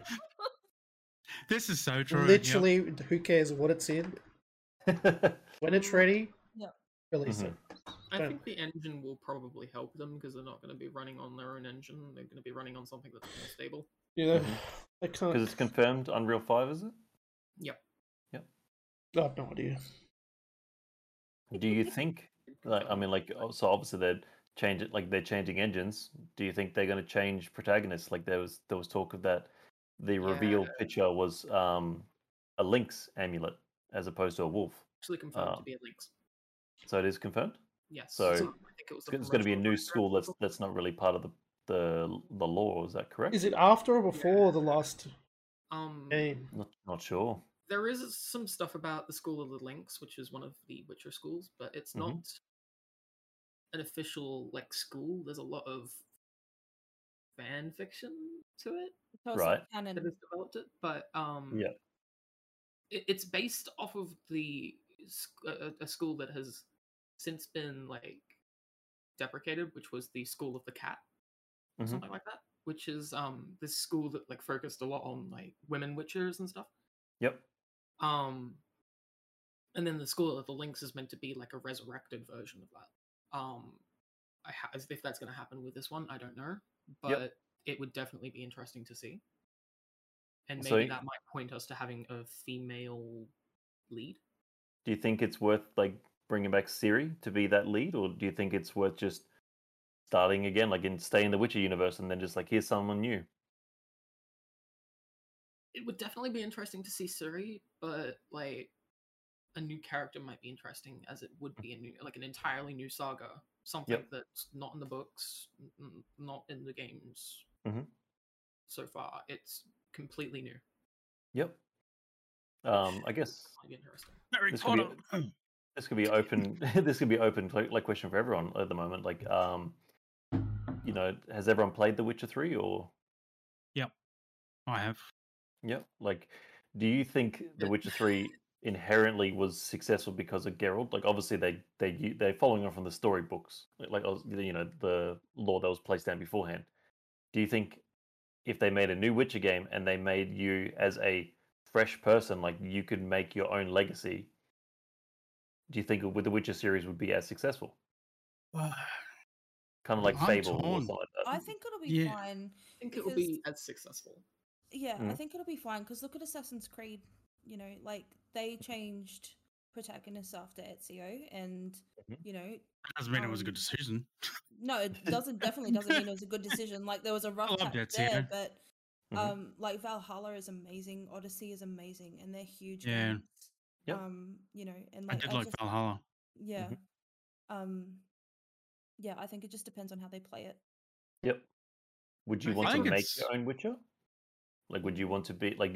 This is so true. Literally, who cares what it's in? When it's ready, release it. I think the engine will probably help them, because they're not going to be running on their own engine. They're going to be running on something that's more stable. Yeah, because it's confirmed Unreal 5, is it? Yep. I have no idea. Do you think? So obviously they're. Change it, they're changing engines. Do you think they're going to change protagonists? There was talk of that. The reveal picture was a lynx amulet as opposed to a wolf. Actually confirmed to be a lynx. So it is confirmed. Yes. So I think it's going to be a new school that's not really part of the the lore. Is that correct? Is it after or before the last game? Not sure. There is some stuff about the School of the Lynx, which is one of the Witcher schools, but it's not an official like school. There's a lot of fan fiction to it, right? That has developed it, but it's based off of a school that has since been like deprecated, which was the School of the Cat, or something like that. Which is this school that like focused a lot on like women witchers and stuff. Yep. And then the School of the Lynx is meant to be like a resurrected version of that. If that's going to happen with this one, I don't know, but it would definitely be interesting to see. And maybe that might point us to having a female lead. Do you think it's worth like bringing back Ciri to be that lead, or do you think it's worth just starting again, like stay in the Witcher universe, and then just like here's someone new? It would definitely be interesting to see Ciri, but like a new character might be interesting, as it would be an entirely new saga, something that's not in the books, not in the games so far. It's completely new. Yep. I guess this could be open like question for everyone at the moment. Like, has everyone played The Witcher 3 or? Yep, I have. Yep. Like, do you think The Witcher 3 inherently was successful because of Geralt? Like, obviously they're following on from the story books, like the lore that was placed down beforehand. Do you think if they made a new Witcher game and they made you as a fresh person, like you could make your own legacy? Do you think with the Witcher series would be as successful? Kind of like Fable or something like that. I think it'll be fine. I think it will be as successful. Yeah, I think it'll be fine, because look at Assassin's Creed. You know, like they changed protagonists after Ezio, and that doesn't mean it was a good decision. No, it definitely doesn't mean it was a good decision. Like there was a rough patch there, but like Valhalla is amazing, Odyssey is amazing, and they're huge games. Yep. And like I just like Valhalla. Yeah. I think it just depends on how they play it. Yep. Would you want to make your own Witcher? Like, would you want to be like,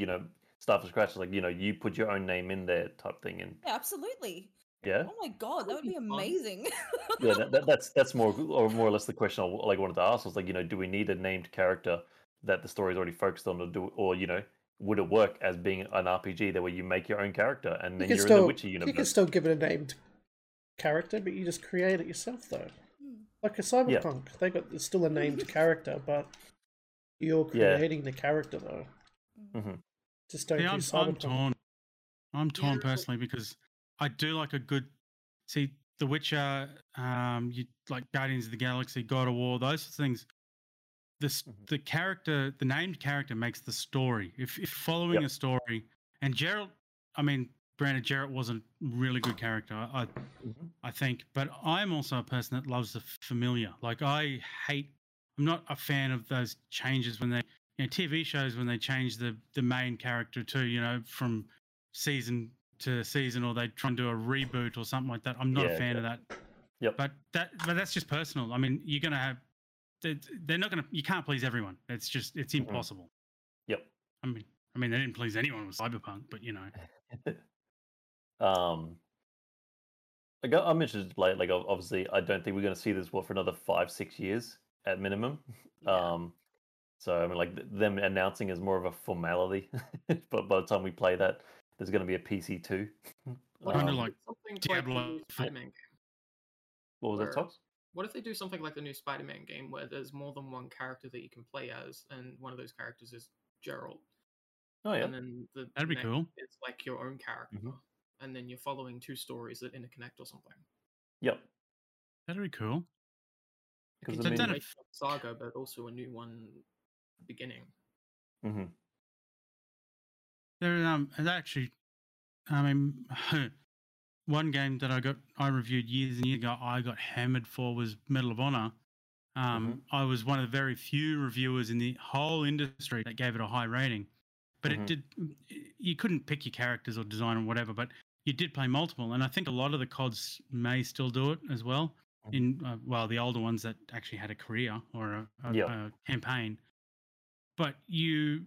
start from scratch, like, you put your own name in there type thing? And yeah, absolutely. Yeah. Oh my God, that would be amazing. Yeah, that's more or less the question I wanted to ask was like, do we need a named character that the story is already focused on, or would it work as being an RPG that where you make your own character and then you're in the Witcher universe? You can still give it a named character, but you just create it yourself, though. Like a Cyberpunk, it's still a named character, but you're creating the character, though. Just don't do Cyberpunk. I'm torn personally, because I do like a good. See, The Witcher, you like Guardians of the Galaxy, God of War, those sorts of things. The named character makes the story. If following a story, and Geralt, Geralt was a really good character, I think. But I'm also a person that loves the familiar. Like I'm not a fan of those changes when they, TV shows when they change the main character too. From season to season, or they try and do a reboot or something like that. I'm not a fan of that. Yep. But that's just personal. You're gonna have. They're not going to. You can't please everyone. It's impossible. Yep. I mean, they didn't please anyone with Cyberpunk, but like I'm interested to play. Like, obviously, I don't think we're going to see this for another 5-6 years at minimum. Yeah. Like them announcing is more of a formality. But by the time we play that, there's going to be a PC 2. Kind of like Diablo 4. What was that, Tox? What if they do something like the new Spider-Man game, where there's more than one character that you can play as, and one of those characters is Geralt? Oh yeah, and then that'd be cool. It's like your own character, and then you're following two stories that interconnect or something. Yep, that'd be cool. Because it's a saga, but also a new one beginning. There, actually, one game that I reviewed years and years ago, I got hammered for, was Medal of Honor. I was one of the very few reviewers in the whole industry that gave it a high rating. But you couldn't pick your characters or design or whatever, but you did play multiple. And I think a lot of the CODs may still do it as well. in well, the older ones that actually had a career or a campaign, but you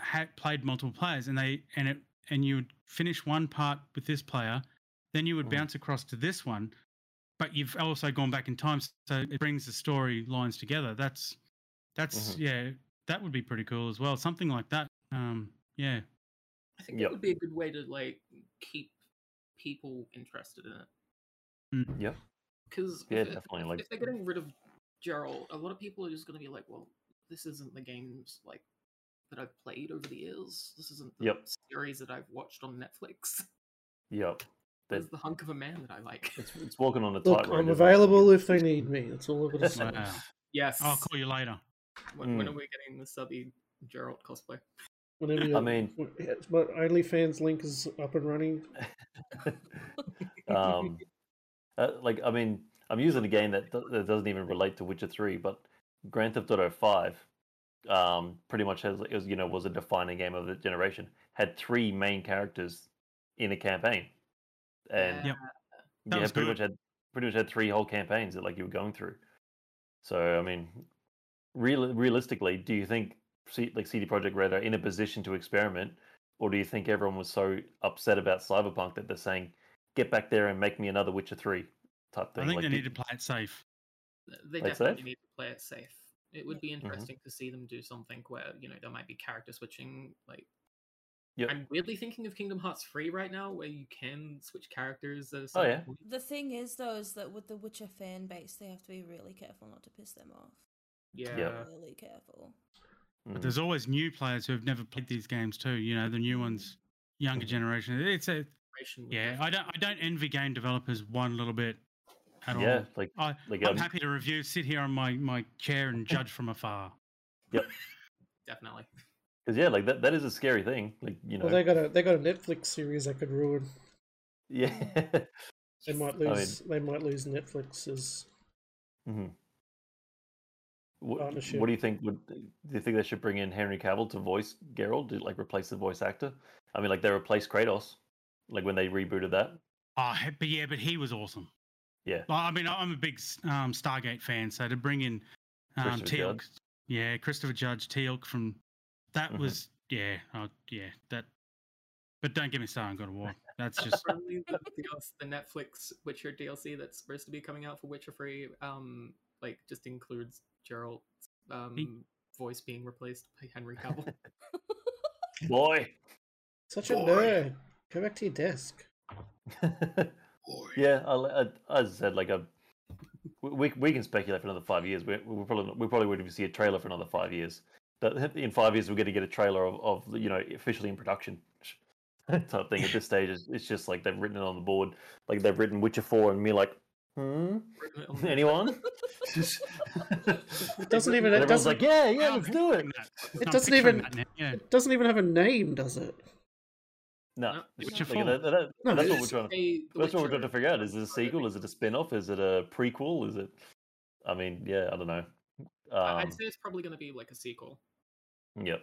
had played multiple players, and you would finish one part with this player, then you would bounce across to this one, but you've also gone back in time, so it brings the story lines together. That's yeah, that would be pretty cool as well. Something like that. Yeah. I think that would be a good way to like keep people interested in it. Mm. Yeah. Because if they're getting rid of Geralt, a lot of people are just going to be like, well, this isn't the games like that I've played over the years. This isn't the series that I've watched on Netflix. Yep. There's the hunk of a man that I like. It's walking on a tightrope. I'm available if they need me. That's all I've got to say. Yes. I'll call you later. When are we getting the subby Geralt cosplay? Whenever my OnlyFans link is up and running. I'm using a game that doesn't even relate to Witcher 3, but Grand Theft Auto 5 pretty much was a defining game of the generation. Had three main characters in a campaign, and pretty much had three whole campaigns that like you were going through. So I mean, realistically, do you think CD Projekt Red are in a position to experiment, or do you think everyone was so upset about Cyberpunk that they're saying, get back there and make me another Witcher 3 type thing? I think they need to play it safe. They definitely need to play it safe. It would be interesting to see them do something where, there might be character switching. Like, I'm weirdly thinking of Kingdom Hearts 3 right now, where you can switch characters. The thing is, though, is that with the Witcher fan base, they have to be really careful not to piss them off. Yeah. Really careful. But there's always new players who have never played these games too. The new ones, younger generation. It's a I don't envy game developers one little bit at all. Yeah, I'm happy to review, sit here on my chair and judge from afar. Yep, definitely. Because that is a scary thing. Well, they got a Netflix series that could ruin. Yeah, they might lose. They might lose Netflix's. Mm-hmm. What do you think? Do you think they should bring in Henry Cavill to voice Geralt? Do replace the voice actor? I mean, they replaced Kratos, when they rebooted that. But he was awesome. Yeah. I mean, I'm a big Stargate fan, so to bring in Teal'c, Christopher Judge, Teal'c from that was that. But don't get me started on God of War. That's just the Netflix Witcher DLC that's supposed to be coming out for Witcher 3. Just includes Geralt's voice being replaced by Henry Cavill. Boy. Such a nerd. Go back to your desk. Boy. Yeah, as I said, we can speculate for another 5 years. We probably wouldn't even see a trailer for another 5 years. But in 5 years, we're going to get a trailer of officially in production type thing. At this stage, it's just like they've written it on the board. Like they've written Witcher 4 and me anyone? Let's do it. It doesn't even have a name, does it? No. That's what we're trying to figure out. Is it a sequel? Is it a spin-off? Is it a prequel? Is it? I mean, yeah, I don't know. I'd say it's probably going to be like a sequel. Yep.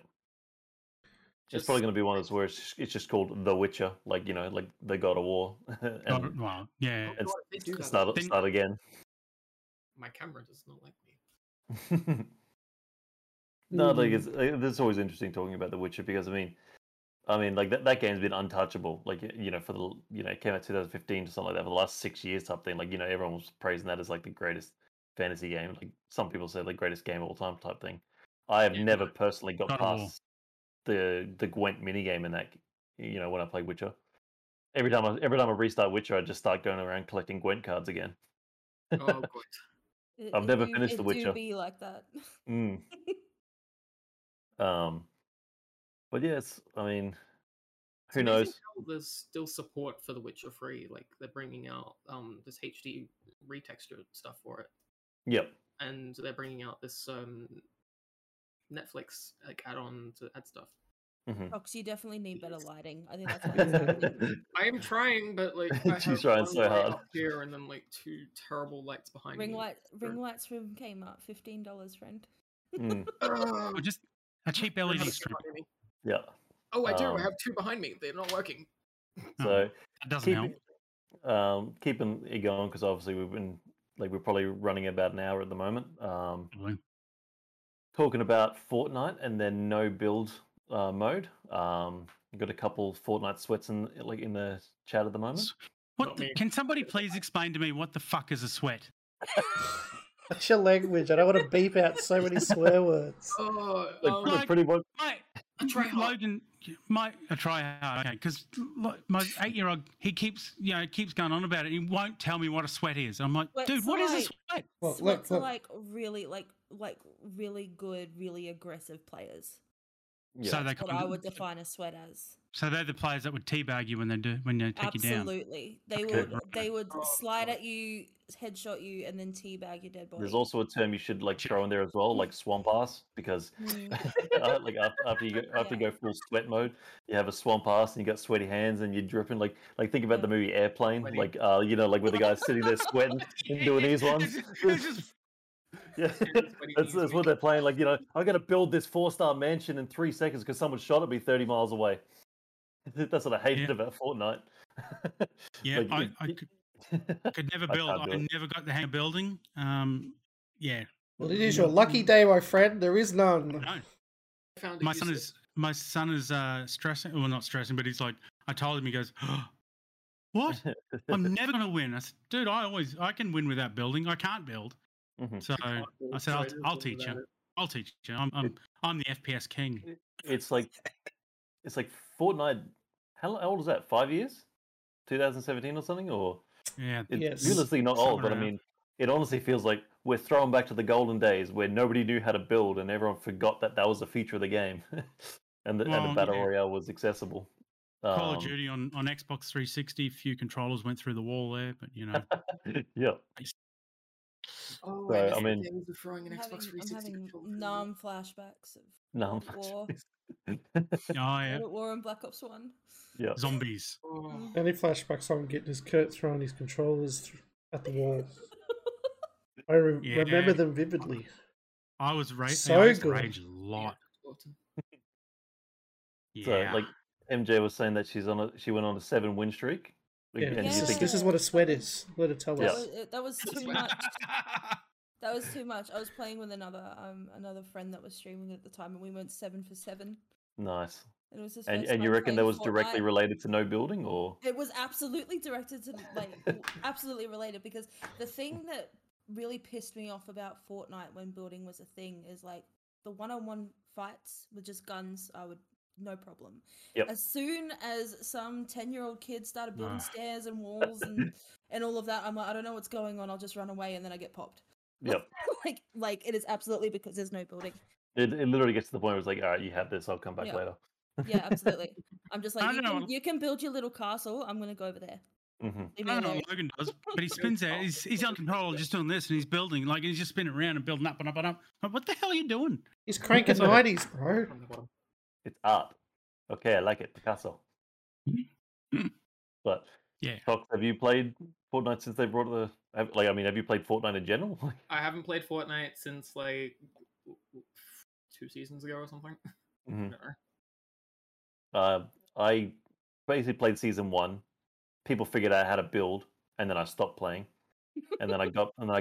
It's probably going to be one that's where it's just called The Witcher, like the God of War. And start again. My camera does not like me. It's always interesting talking about The Witcher because I mean, that game's been untouchable. It came out 2015 or something like that. For the last 6 years, something everyone was praising that as the greatest fantasy game. Some people say the greatest game of all time type thing. I have never personally got past the Gwent minigame in that, when I play Witcher. Every time I restart Witcher, I just start going around collecting Gwent cards again. Oh, good. I've never finished The Witcher. It do be like that. Mm. But yes, I mean, who knows? There's still support for The Witcher 3. They're bringing out this HD retextured stuff for it. Yep. And they're bringing out this Netflix add-on to add stuff. Fox, you definitely need better lighting. I think that's what happening. I am trying, but I have trying so hard up here, and then two terrible lights behind me. Ring lights from Kmart, $15, friend. Just a cheap LED strip. Yeah. Oh, I do. I have two behind me. They're not working. So that doesn't help. Keeping it going because obviously we've been Like, we're probably running about an hour at the moment. Talking about Fortnite and their no build mode. We've got a couple Fortnite sweats in the chat at the moment. Can somebody please explain to me what the fuck is a sweat? That's your language. I don't want to beep out so many swear words. Logan, a try hard. Okay, because my 8-year-old, he keeps going on about it. He won't tell me what a sweat is. I'm like, dude, what is a sweat? Sweats are really good, really aggressive players. Yeah. So that's what I would define a sweat as. So they're the players that would teabag you when they take you down. Absolutely, they would slide at you, headshot you, and then teabag your dead body. There's also a term you should throw in there as well, like swamp ass, because after you go full sweat mode, you have a swamp ass and you got sweaty hands and you're dripping. Like think about the movie Airplane, where the guy's sitting there sweating and doing these ones. Yeah, that's what they're playing. I'm going to build this 4-star mansion in 3 seconds because someone shot at me 30 miles away. That's what I hated about Fortnite. Yeah, I could never build. I never got the hang of building. Yeah. Well, it is your lucky day, my friend. There is none. No. My son is stressing. Well, not stressing, but he's like, I told him, he goes, oh, what? I'm never going to win. I said, dude, I can win without building. I can't build. Mm-hmm. So I said, I'll teach you. I'll teach you. I'm the FPS king. It's like Fortnite. How old is that? 5 years? 2017 or something? Or yeah, it's realistically not old, but I mean, it honestly feels like we're thrown back to the golden days where nobody knew how to build and everyone forgot that was a feature of the game, and the battle royale was accessible. Call of Duty on Xbox 360, few controllers went through the wall there, but yeah. Oh, so, I mean, I'm having numb flashbacks of War. Oh, yeah. War and Black Ops 1. Yeah. Zombies. Oh. The only flashbacks I'm getting is Kurt throwing his controllers at the wall. I remember them vividly. I was raging a lot. Yeah. So, MJ was saying that she went on a 7-win streak. Yeah, this is what a sweat is. Let it tell us. That was too much. That was too much. I was playing with another friend that was streaming at the time, and we went 7 for 7. Nice. And it was just and you reckon that was directly related to no building, or it was absolutely absolutely related, because the thing that really pissed me off about Fortnite when building was a thing is the one-on-one fights with just guns. I would. No problem. Yep. As soon as some 10-year-old kid started building stairs and walls and all of that, I'm like, I don't know what's going on. I'll just run away, and then I get popped. Yep. It is absolutely because there's no building. It literally gets to the point where it's all right, you have this. I'll come back later. Yeah, absolutely. I'm just like, you can build your little castle. I'm going to go over there. Mm-hmm. I don't know what Logan does, but he spins out. He's uncontrollable, just doing this, and he's building. He's just spinning around and building up and up and up. What the hell are you doing? He's cranking 90s, bro. It's art. Okay, I like it, Picasso. But yeah, Fox, have you played Fortnite since they brought have you played Fortnite in general? I haven't played Fortnite since 2 seasons ago or something. Mm-hmm. No. I basically played season 1. People figured out how to build, and then I stopped playing. And then I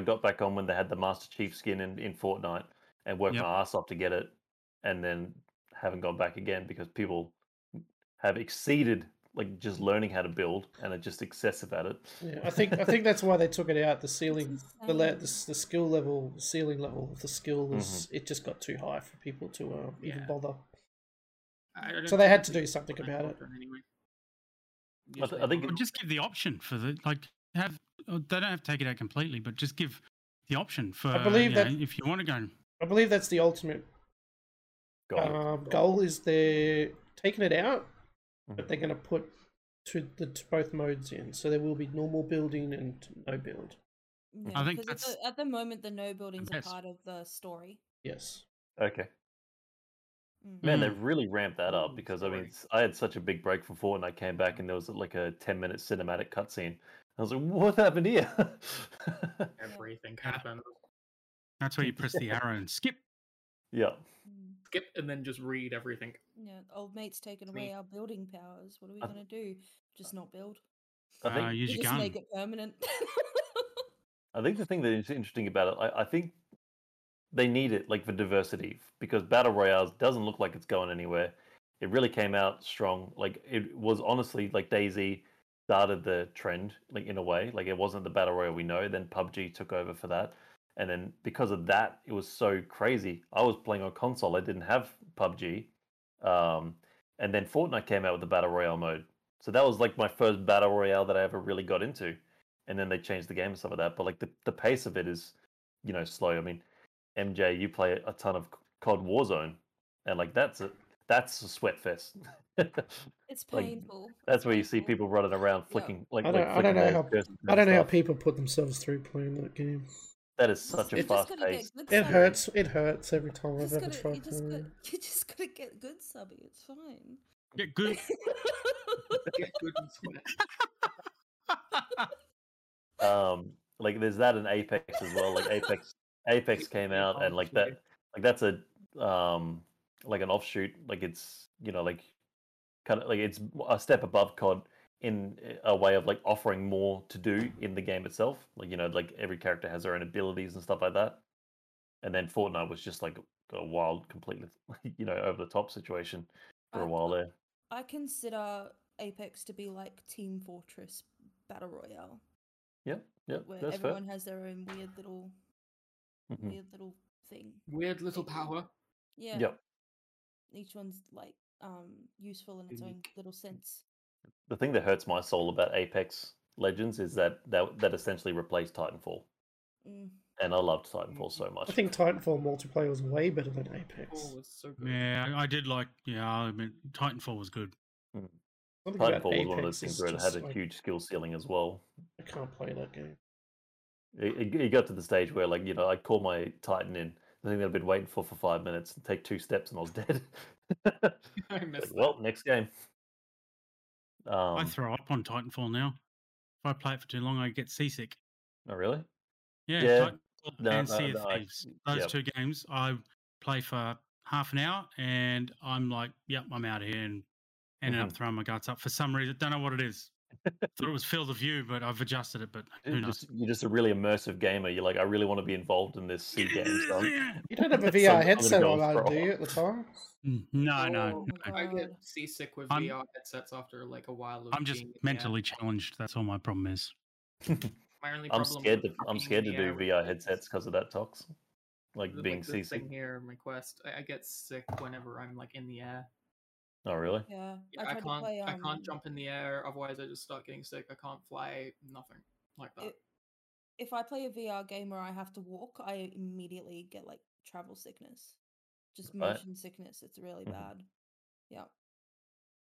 got back on when they had the Master Chief skin in Fortnite, and worked my ass off to get it, and then haven't gone back again because people have exceeded just learning how to build and are just excessive at it. Yeah, I think that's why they took it out. The ceiling, the skill level, the ceiling level of the skill was it just got too high for people to even bother. So they had to do something about it. Anyway. I think just give the option for the they don't have to take it out completely, but just give the option for. I believe that if you want to go, I believe that's the ultimate. Goal is they're taking it out, but they're going to put to both modes in. So there will be normal building and no build. Yeah, I think that's at the moment the no buildings are part of the story. Yes. Okay. Mm-hmm. Man, they really ramped that up because I had such a big break from Fortnite. I came back and there was a 10-minute cinematic cutscene. I was like, what happened here? Everything happened. That's where you press the arrow and skip. Yeah. Skip and then just read everything. Yeah, old mate's taken away our building powers. What are we going to do? Just not build? Use your gun. Make it permanent. I think the thing that is interesting about it, I think they need it, like, for diversity, because Battle Royales doesn't look like it's going anywhere. It really came out strong. Like, it was honestly, like, DayZ started the trend, like, in a way. Like, it wasn't the Battle Royale we know. Then PUBG took over for that. And then because of that, it was so crazy. I was playing on console. I didn't have PUBG. And then Fortnite came out with the Battle Royale mode. So that was, like, my first Battle Royale that I ever really got into. And then they changed the game and stuff like that. But, like, the pace of it is, you know, slow. I mean, MJ, you play a ton of COD Warzone. And, like, that's a sweat fest. It's painful. Like, that's where you see people running around flicking. Yep. I don't know how people put themselves through playing that game. That is such a fast pace. It hurts. It hurts every time I've ever tried. You just gotta get good, subby. It's fine. Get good. Get good and sweat. Like there's that in Apex as well. Like Apex came out, and like that, like that's a like an offshoot. Like it's, you know, like kind of like it's a step above COD in a way of like offering more to do in the game itself. Like, you know, like every character has their own abilities and stuff like that. And then Fortnite was just like a wild, completely, you know, over the top situation for a while there. I consider Apex to be like Team Fortress Battle Royale. Yeah, yeah. Where that's everyone fair. Has their own weird little thing. Weird little power. Yeah. Yep. Each one's like useful in its own little sense. The thing that hurts my soul about Apex Legends is that essentially replaced Titanfall. Mm. And I loved Titanfall so much. I think Titanfall multiplayer was way better than Apex. Was so good. Yeah, I did like, yeah, I mean, Titanfall was good. Mm. Titanfall was one of those things where it had a huge skill ceiling as well. I can't play that game. It got to the stage where, like, you know, I'd call my Titan in, the thing that I've been waiting for 5 minutes, and take 2 steps and I was dead. I missed that. Well, next game. I throw up on Titanfall now. If I play it for too long, I get seasick. Oh, really? Yeah. Titanfall and Sea of Thieves. Those 2 games, I play for half an hour, and I'm like, yep, I'm out of here, and ended up throwing my guts up for some reason. Don't know what it is. Thought it was Field of View, but I've adjusted it, but who knows? You're just a really immersive gamer. You're like, I really want to be involved in this sea game. So you don't have a VR headset on, do you, at the time? No. I get seasick with VR headsets after like a while. I'm just mentally challenged. That's all my problem is. My only problem I'm scared to do VR headsets because of that, Tox. Like being seasick. Thing here, my quest. I get sick whenever I'm like in the air. Oh really? Yeah. I can't. I can't jump in the air. Otherwise, I just start getting sick. I can't fly. Nothing like that. If I play a VR game where I have to walk, I immediately get like travel sickness, just motion sickness. It's really bad. Yeah.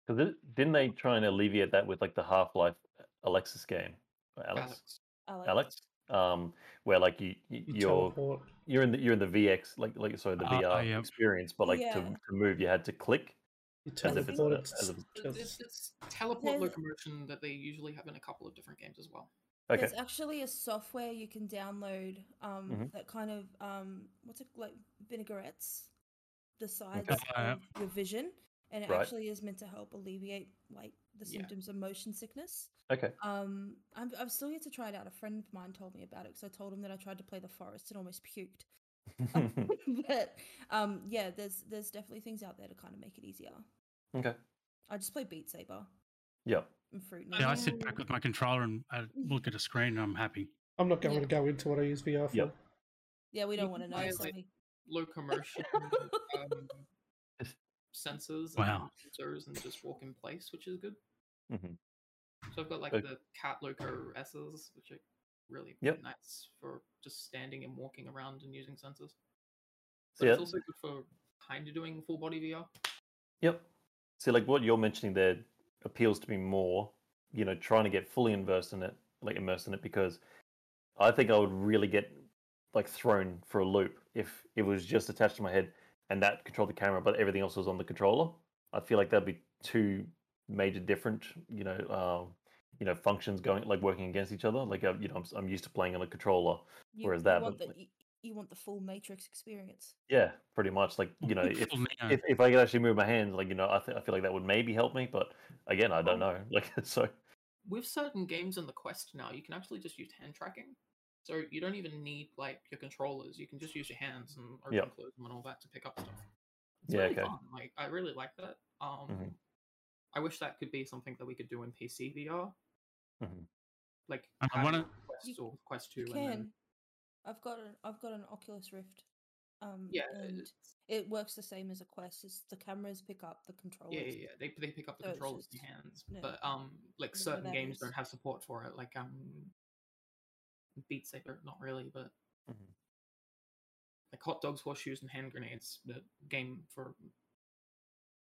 Because didn't they try and alleviate that with like the Half-Life Alexis game? Alex. Where like you're in the VX like sorry the VR experience, but like to move you had to click. It's teleport locomotion that they usually have in a couple of different games as well. Okay. There's actually a software you can download that kind of what's it like vinaigrettes the sides of your vision, and it actually is meant to help alleviate like the symptoms of motion sickness. Okay. I'm still yet to try it out. A friend of mine told me about it because I told him that I tried to play The Forest and almost puked. But there's definitely things out there to kind of make it easier. Okay. I just play Beat Saber. Yeah. And Fruit Ninja. Yeah, I sit back with my controller and I look at a screen and I'm happy. I'm not going to go into what I use VR for. Yep. Yeah, we don't want to know. Like, locomotion sensors and sensors and just walk in place, which is good. Mm-hmm. So I've got like the Cat Loco S's, which are really nice for just standing and walking around and using sensors. But it's also good for kind of doing full body VR. Yep. So like what you're mentioning there appeals to me more, you know, trying to get fully immersed in it, because I think I would really get like thrown for a loop if it was just attached to my head and that controlled the camera, but everything else was on the controller. I feel like that'd be 2 major different, you know, functions going like working against each other. Like, you know, I'm used to playing on a controller, whereas that you want the full Matrix experience. Yeah, pretty much. Like, you know, if I could actually move my hands, like, you know, I feel like that would maybe help me. But again, I don't know. Like, so with certain games in the Quest now, you can actually just use hand tracking. So you don't even need like your controllers. You can just use your hands and open and close them and all that to pick up stuff. It's really fun. Like, I really like that. I wish that could be something that we could do in PC VR. Like I want Quest or Quest 2. You can. And then... I've got an Oculus Rift. And it works the same as a Quest. It's the cameras pick up the controllers. Yeah. They pick up the controllers in your hands. No. But like certain games don't have support for it. Like Beat Saber, not really, but like Hot Dogs, Horseshoes, and Hand Grenades, the game for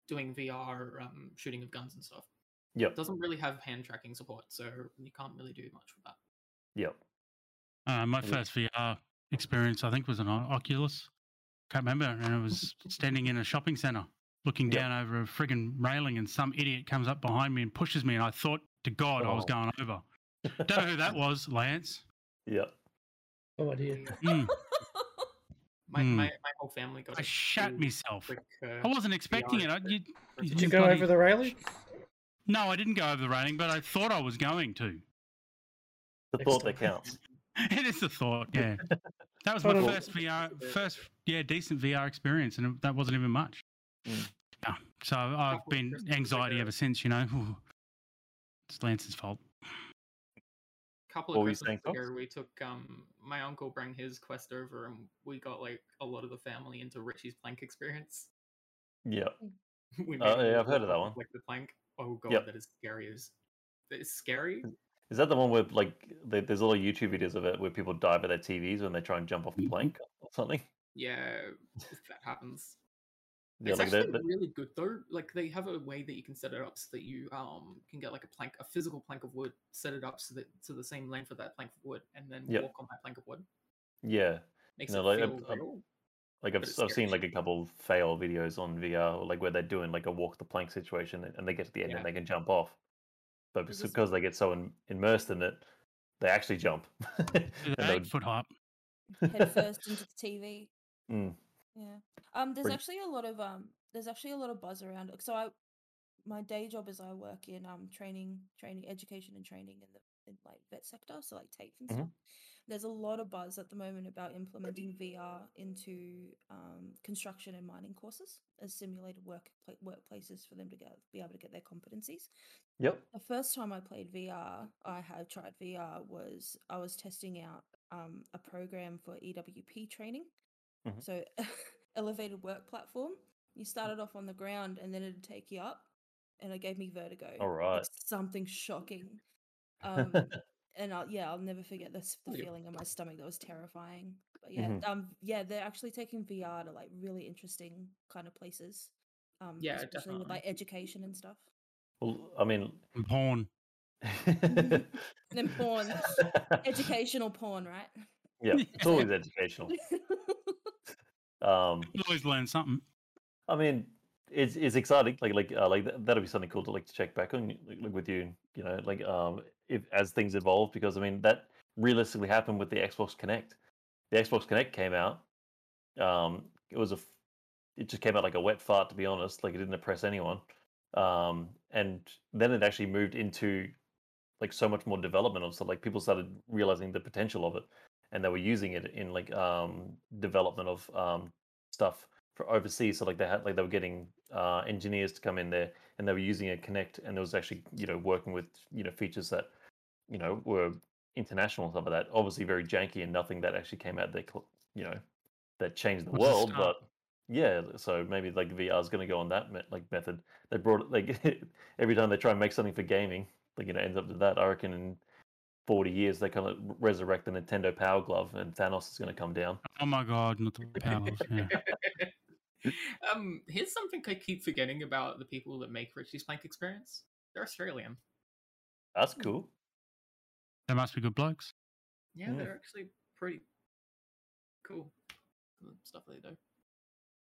doing VR shooting of guns and stuff. It doesn't really have hand tracking support, so you can't really do much with that. My first VR experience, I think, was an Oculus. Can't remember, and it was standing in a shopping centre, looking down over a friggin' railing, and some idiot comes up behind me and pushes me, and I thought to God I was going over. Don't know who that was, Lance. No idea. My whole family got. I shat myself. Quick, I wasn't expecting it. Did you go over the railing? No, I didn't go over the railing, but I thought I was going to. The thought that counts. It is the thought, yeah. That was my first decent VR experience, and that wasn't even much. No, so I've been anxiety ever since, you know. It's Lance's fault. A couple of Christmas ago, we took my uncle bring his Quest over, and we got like a lot of the family into Richie's Plank experience. I've heard of that one. Like the plank. Oh god, that is scary. It's scary. Is that the one where like there's a lot of YouTube videos of it where people die by their TVs when they try and jump off the plank or something? Yeah, that happens. Yeah, it's like actually really good though. Like they have a way that you can set it up so that you can get like a plank, a physical plank of wood, set it up so that to the same length of that plank of wood, and then walk on that plank of wood. Yeah, makes it feel real. Like I've seen like a couple fail videos on VR, like where they're doing like a walk the plank situation, and they get to the end and they can jump off, but because they get so immersed in it, they actually jump. Foot hop. Head first into the TV. Yeah. There's actually a lot of buzz around it. So my day job is I work in education and training in like vet sector, so like TAFE and stuff. There's a lot of buzz at the moment about implementing VR into construction and mining courses as simulated workplaces for them to be able to get their competencies. The first time I played VR, I had tried VR was I was testing out a program for EWP training. So elevated work platform. You started off on the ground and then it'd take you up, and it gave me vertigo. All right. Like something shocking. And I'll never forget the feeling in my stomach. That was terrifying. But they're actually taking VR to like really interesting kind of places. Especially definitely with like education and stuff. Well, I mean, porn. And then porn. Educational porn, right? Yeah, it's always educational. You always learn something. I mean, it's exciting. Like that'll be something cool to like to check back on, like with you. You know, like if as things evolve, because I mean that realistically happened with the Xbox Connect. The Xbox Connect came out. It just came out like a wet fart, to be honest. Like it didn't impress anyone. And then it actually moved into like so much more development of stuff. Like people started realizing the potential of it. And they were using it in like development of stuff for overseas. So like they were getting engineers to come in there, and they were using a Connect, and it was actually working with features that were international and stuff like that. Obviously very janky and nothing that actually came out there that changed the world. But yeah, so maybe like VR is going to go on that method. They brought it like every time they try and make something for gaming, like ends up to that. I reckon in 40 years, they kind of resurrect the Nintendo Power Glove, and Thanos is going to come down. Oh my god, not the Power Glove. Yeah. Here's something I keep forgetting about the people that make Richie's Plank Experience. They're Australian. That's cool. They must be good blokes. Yeah, they're actually pretty cool. Stuff they do.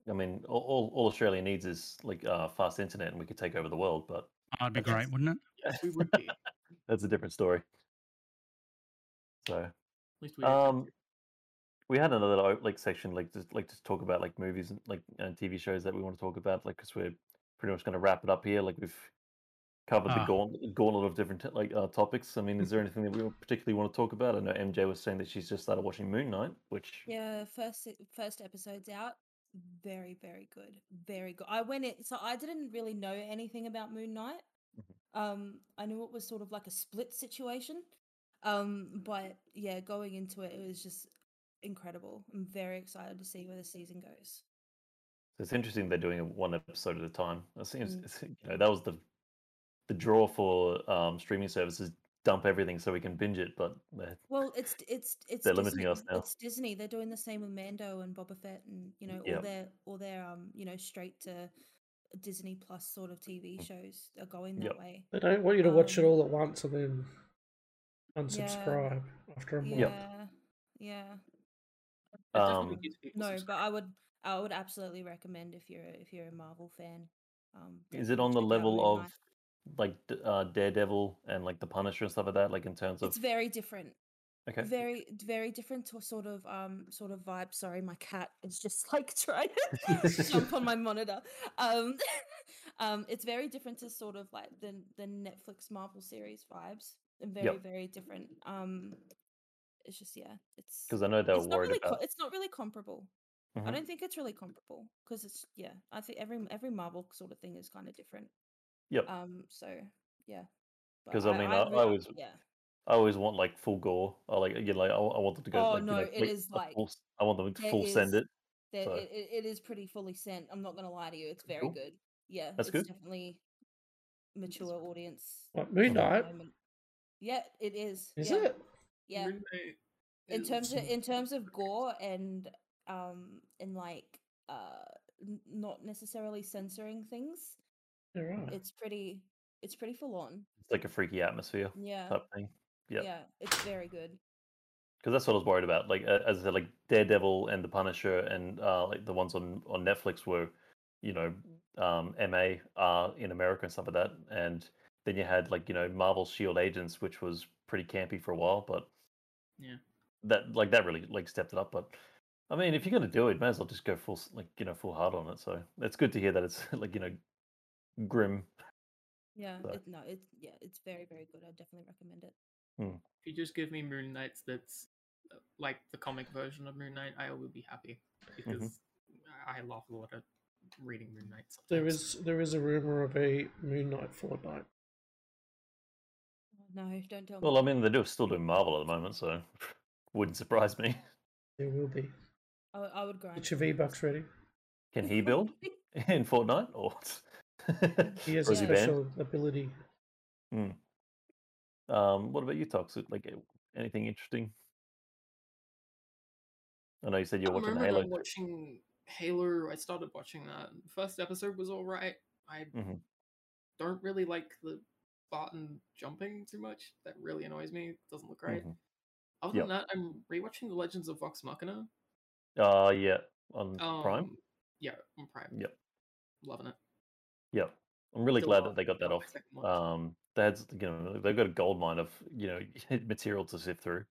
I mean, all Australia needs is like fast internet, and we could take over the world. But that'd be great, wouldn't it? Yes, we would be. That's a different story. So, at least we had another section just talk about like movies and TV shows that we want to talk about, like because we're pretty much going to wrap it up here. Like we've covered the gauntlet of different topics. I mean, is there anything that we particularly want to talk about? I know MJ was saying that she's just started watching Moon Knight, which... Yeah, first episode's out. Very, very good. Very good. I didn't really know anything about Moon Knight. I knew it was sort of like a split situation. But yeah, going into it, it was just incredible. I'm very excited to see where the season goes. So it's interesting they're doing one episode at a time. It seems you know, that was the draw for streaming services, dump everything so we can binge it. But it's they're Disney. Limiting us now. It's Disney. They're doing the same with Mando and Boba Fett, and you know all their you know, straight to Disney Plus sort of TV shows are going that way. They don't want you to watch it all at once and then unsubscribe after a while. Yeah. No, but I would absolutely recommend if you're a Marvel fan. Is it on the level of like Daredevil and like the Punisher and stuff like that? Like in terms of, it's very different. Okay. Very, very different to sort of vibe. Sorry, my cat is just like trying to jump on my monitor. It's very different to sort of like the Netflix Marvel series vibes. Very, very different. It's just it's because I know they're worried about. It's not really comparable. Mm-hmm. I don't think it's really comparable because it's I think every Marvel sort of thing is kind of different. Yep. So yeah. Because I mean, I always want like full gore. I want them to go. Oh like, no, you know, it is like full, I want them to full is, send it. So. It is pretty fully sent. I'm not going to lie to you. It's very good. Yeah, that's good. Definitely mature audience. What, Moon Knight? Yeah, it is. Is it? Yeah. Really? In terms of gore and like not necessarily censoring things. Right. It's pretty full on. It's like a freaky atmosphere. Yeah. Type thing. Yep. Yeah. It's very good. Because that's what I was worried about. Like as I said, like Daredevil and the Punisher and like the ones on Netflix were, you know, MA in America and stuff like that. And then you had like, you know, Marvel Shield Agents, which was pretty campy for a while, but yeah, that really like stepped it up. But I mean, if you're gonna do it, might as well just go full, like, you know, full hard on it. So it's good to hear that it's like, you know, grim. Yeah, so. It's very, very good. I definitely recommend it. If you just give me Moon Knight, that's like the comic version of Moon Knight, I will be happy because I love a lot of reading Moon Knight. Sometimes. There is a rumor of a Moon Knight Fortnite. No, don't tell me. Well, I mean, they're still doing Marvel at the moment, so wouldn't surprise me. There will be. I would grind. Get your V-Bucks ready. Can he build in Fortnite? Or he has a special ability. What about you, Tox? Like anything interesting? I know you said you're watching Halo. I'm watching Halo. I started watching that. The first episode was all right. I don't really like the Barton jumping too much. That really annoys me. It doesn't look right. Other than that, I'm rewatching The Legends of Vox Machina. On Prime. Yeah, on Prime. Yep, loving it. Yeah, I'm really glad that they got that off. That's, you know, they've got a gold mine of, you know, material to sift through.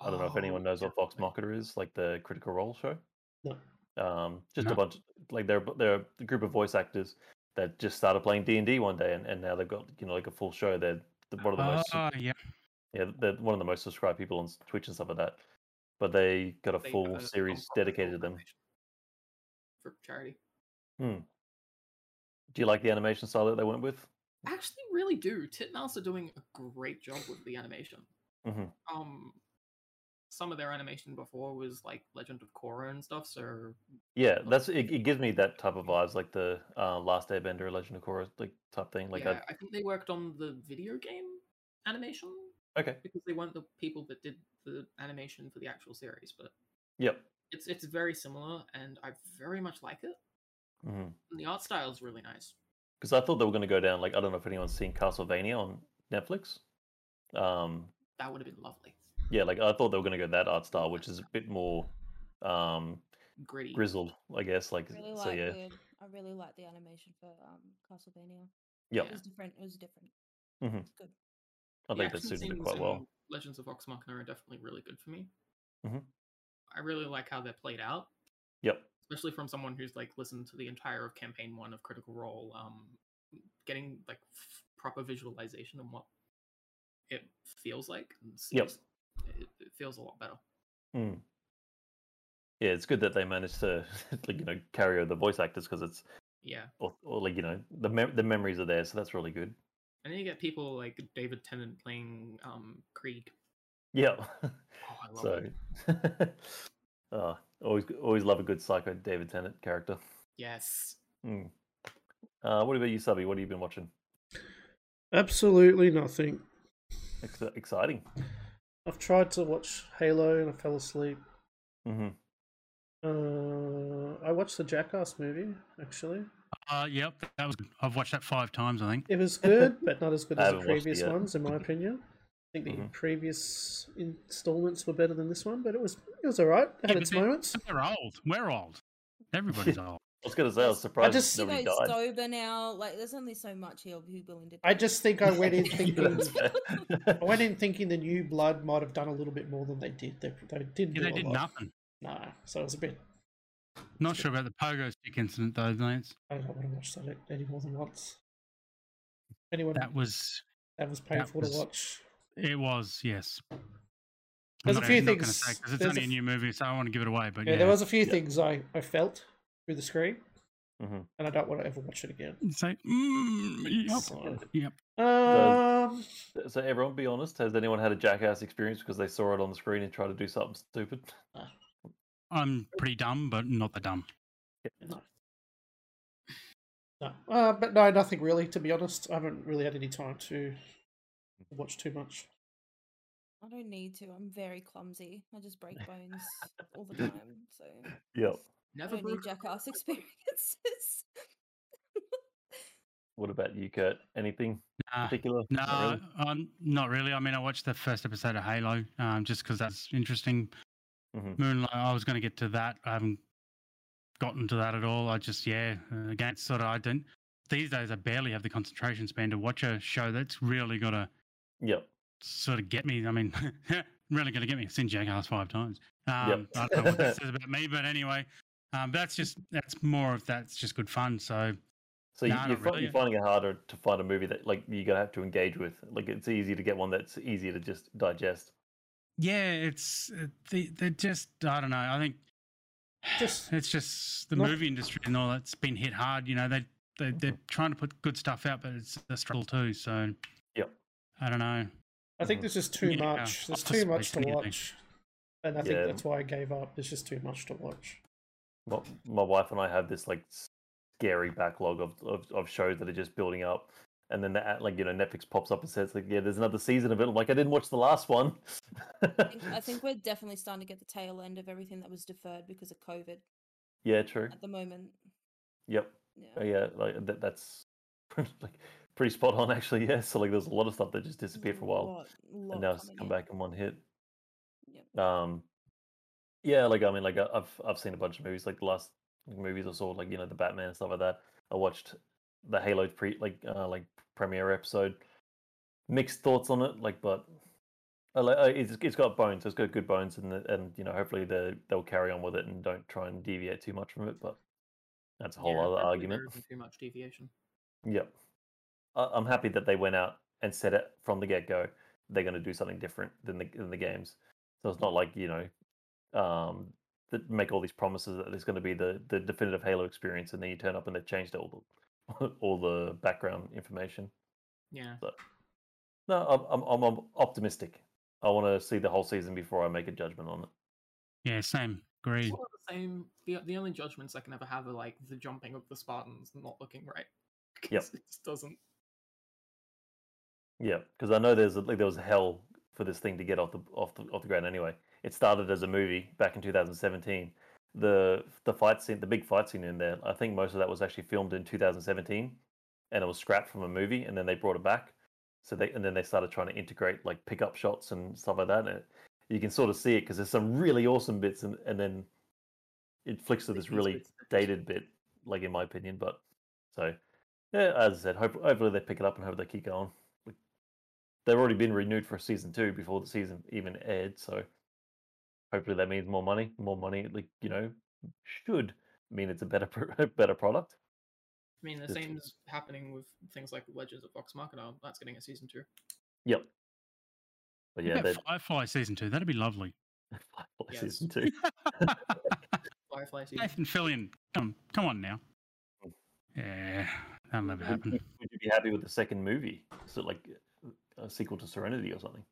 I don't know if anyone knows what Vox Machina is, like the Critical Role show. No. A bunch, like they're a group of voice actors that just started playing D&D one day, and now they've got, you know, like a full show. They're one of the most, they're one of the most subscribed people on Twitch and stuff like that. But they got a full series dedicated to them for charity. Do you like the animation style that they went with? I actually really do. Titmouse are doing a great job with the animation. Some of their animation before was like Legend of Korra and stuff. So yeah, that's it. It gives me that type of vibes, like the Last Airbender, Legend of Korra, like type thing. Like I think they worked on the video game animation. Okay, because they weren't the people that did the animation for the actual series, but it's very similar, and I very much like it. And the art style is really nice. Because I thought they were going to go down, like, I don't know if anyone's seen Castlevania on Netflix. That would have been lovely. Yeah, like, I thought they were going to go that art style, which is a bit more gritty, grizzled, I guess. Like, really I really like the animation for Castlevania. Yeah, it was different. It's good. I think that suited it quite well. Legends of Vox Machina are definitely really good for me. I really like how they're played out. Yep. Especially from someone who's like listened to the entire of campaign 1 of Critical Role, getting like proper visualization and what it feels like. And seems, yep. It feels a lot better. Mm. Yeah, it's good that they managed to, like, you know, carry over the voice actors because it's or like, you know, the memories are there, so that's really good. And then you get people like David Tennant playing Creed. Yeah. Oh, I love it. Always love a good psycho David Tennant character. Yes. Mm. What about you, Subby? What have you been watching? Absolutely nothing. Exciting. I've tried to watch Halo and I fell asleep. Mm-hmm. I watched the Jackass movie, actually. Yep, that was good. I've watched that 5 times, I think. It was good, but not as good as the previous ones, in my opinion. I think the previous installments were better than this one, but it was all right. It had its moments. They're old. We're old. Everybody's old. I was going to say, I was surprised. I just, you know, died. Sober now. Like, there's only so much he'll be willing to do. I just think I went in thinking. I went in thinking the new blood might have done a little bit more than they did. They didn't. Yeah, they did nothing. No, so it was a bit. Not sure about the pogo stick incident though, Lance. I don't want to watch that any more than once. Anyone? That was painful to watch. It was, yes. There's a few things. Because it's only a new movie, so I don't want to give it away. But yeah, there was a few things I felt through the screen, and I don't want to ever watch it again. So, so everyone, be honest. Has anyone had a Jackass experience because they saw it on the screen and tried to do something stupid? I'm pretty dumb, but not the dumb. Yeah. No. But no, nothing really. To be honest, I haven't really had any time to watch too much. I don't need to. I'm very clumsy. I just break bones all the time. So never need Jackass experiences. What about you, Kurt? Anything particular? No, not really. I mean, I watched the first episode of Halo just because that's interesting. Mm-hmm. Moonlight. I was going to get to that. I haven't gotten to that at all. I just again, it's sort of these days I barely have the concentration span to watch a show that's really got to sort of get me. I mean, really going to get me. I've seen Jackass 5 times. I don't know what that says about me, but anyway, that's more of that's just good fun. So you're finding it harder to find a movie that like you're going to have to engage with. Like it's easy to get one that's easier to just digest. Yeah, it's they're just I don't know. I think it's just the movie industry and all that's been hit hard. You know, they're trying to put good stuff out, but it's a struggle too. So I don't know. I think there's just too much. There's too much to watch, and I think that's why I gave up. There's just too much to watch. Well, my wife and I have this like scary backlog of shows that are just building up. And then the, like, you know, Netflix pops up and says, like, yeah, there's another season of it. I'm like, I didn't watch the last one. I think we're definitely starting to get the tail end of everything that was deferred because of COVID. Yeah, true. At the moment. Yep. Yeah, like, that's like pretty spot on, actually. Yeah. So like, there's a lot of stuff that just disappeared for a while, and now it's come back in one hit. Yep. Yeah. Like I mean, like I've seen a bunch of movies. Like the last movies I saw, like you know, the Batman and stuff like that. I watched the Halo like premiere episode. Mixed thoughts on it, like, but it's got bones. It's got good bones, and you know, hopefully they'll carry on with it and don't try and deviate too much from it. But that's a whole other argument. There isn't too much deviation. Yep, I'm happy that they went out and said it from the get-go. They're going to do something different than the games. So it's not like you know, that make all these promises that there's going to be the definitive Halo experience, and then you turn up and they've changed it all the background information. Yeah. So, no, I'm optimistic. I want to see the whole season before I make a judgment on it. Yeah, same. Great. Sort of the same. The only judgments I can ever have are like the jumping of the Spartans not looking right. Because it just doesn't. Yeah, because I know there was hell for this thing to get off the ground anyway. It started as a movie back in 2017. The fight scene, the big fight scene in there, I think most of that was actually filmed in 2017, and it was scrapped from a movie, and then they brought it back. So then they started trying to integrate like pickup shots and stuff like that. And you can sort of see it because there's some really awesome bits, and then it flicks to this really dated bit, like in my opinion. But so yeah, as I said, hopefully they pick it up and hope they keep going. They've already been renewed for season 2 before the season even aired, so. Hopefully that means more money. More money, like you know, should mean it's a better product. I mean, the same is happening with things like Legends of Vox Machina. That's getting a season 2. Yep. But yeah, Firefly season 2. That'd be lovely. Firefly season 2. Firefly season. Nathan Fillion, come on now. Yeah, that'll never happen. Would you be happy with the second movie? Is it like a sequel to Serenity or something?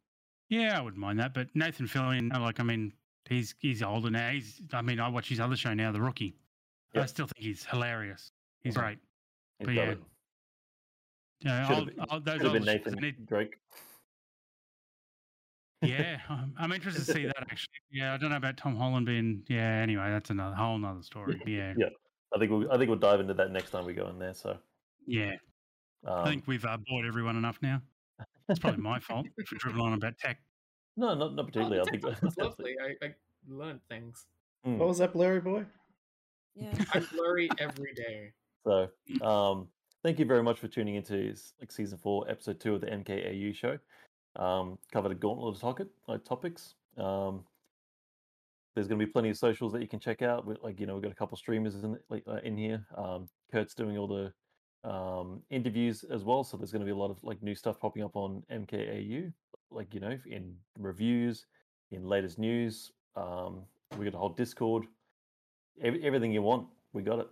Yeah, I wouldn't mind that. But Nathan Fillion, like, I mean, he's older now. I mean, I watch his other show now, The Rookie. Yep. I still think he's hilarious. He's great. But yeah, those old Nathan Drake. Yeah, I'm interested to see that actually. Yeah, I don't know about Tom Holland being. Yeah, anyway, that's another whole other story. Yeah, yeah. I think we'll dive into that next time we go in there. So yeah, I think we've bored everyone enough now. It's probably my fault for dribbling on about tech. No, not particularly. I think that's lovely. I learned things. Mm. What was that, blurry boy? Yeah, I'm blurry every day. So, thank you very much for tuning into season 4, episode 2 of the MKAU show. Covered a gauntlet of topics. There's going to be plenty of socials that you can check out. We've got a couple streamers in here. Kurt's doing all the interviews as well, so there's going to be a lot of new stuff popping up on MKAU, in reviews, in latest news. We got a whole Discord. Everything you want, we got it.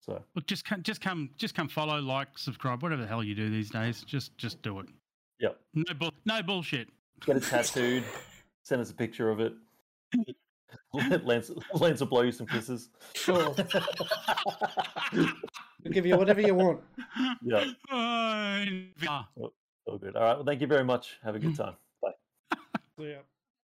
So look, just come follow, like, subscribe, whatever the hell you do these days. Just do it. Yep. No bullshit. Get it tattooed. Send us a picture of it. Lance will blow you some kisses. Sure. We'll give you whatever you want. Yeah. All good. All right. Well, thank you very much. Have a good time. Bye. See ya.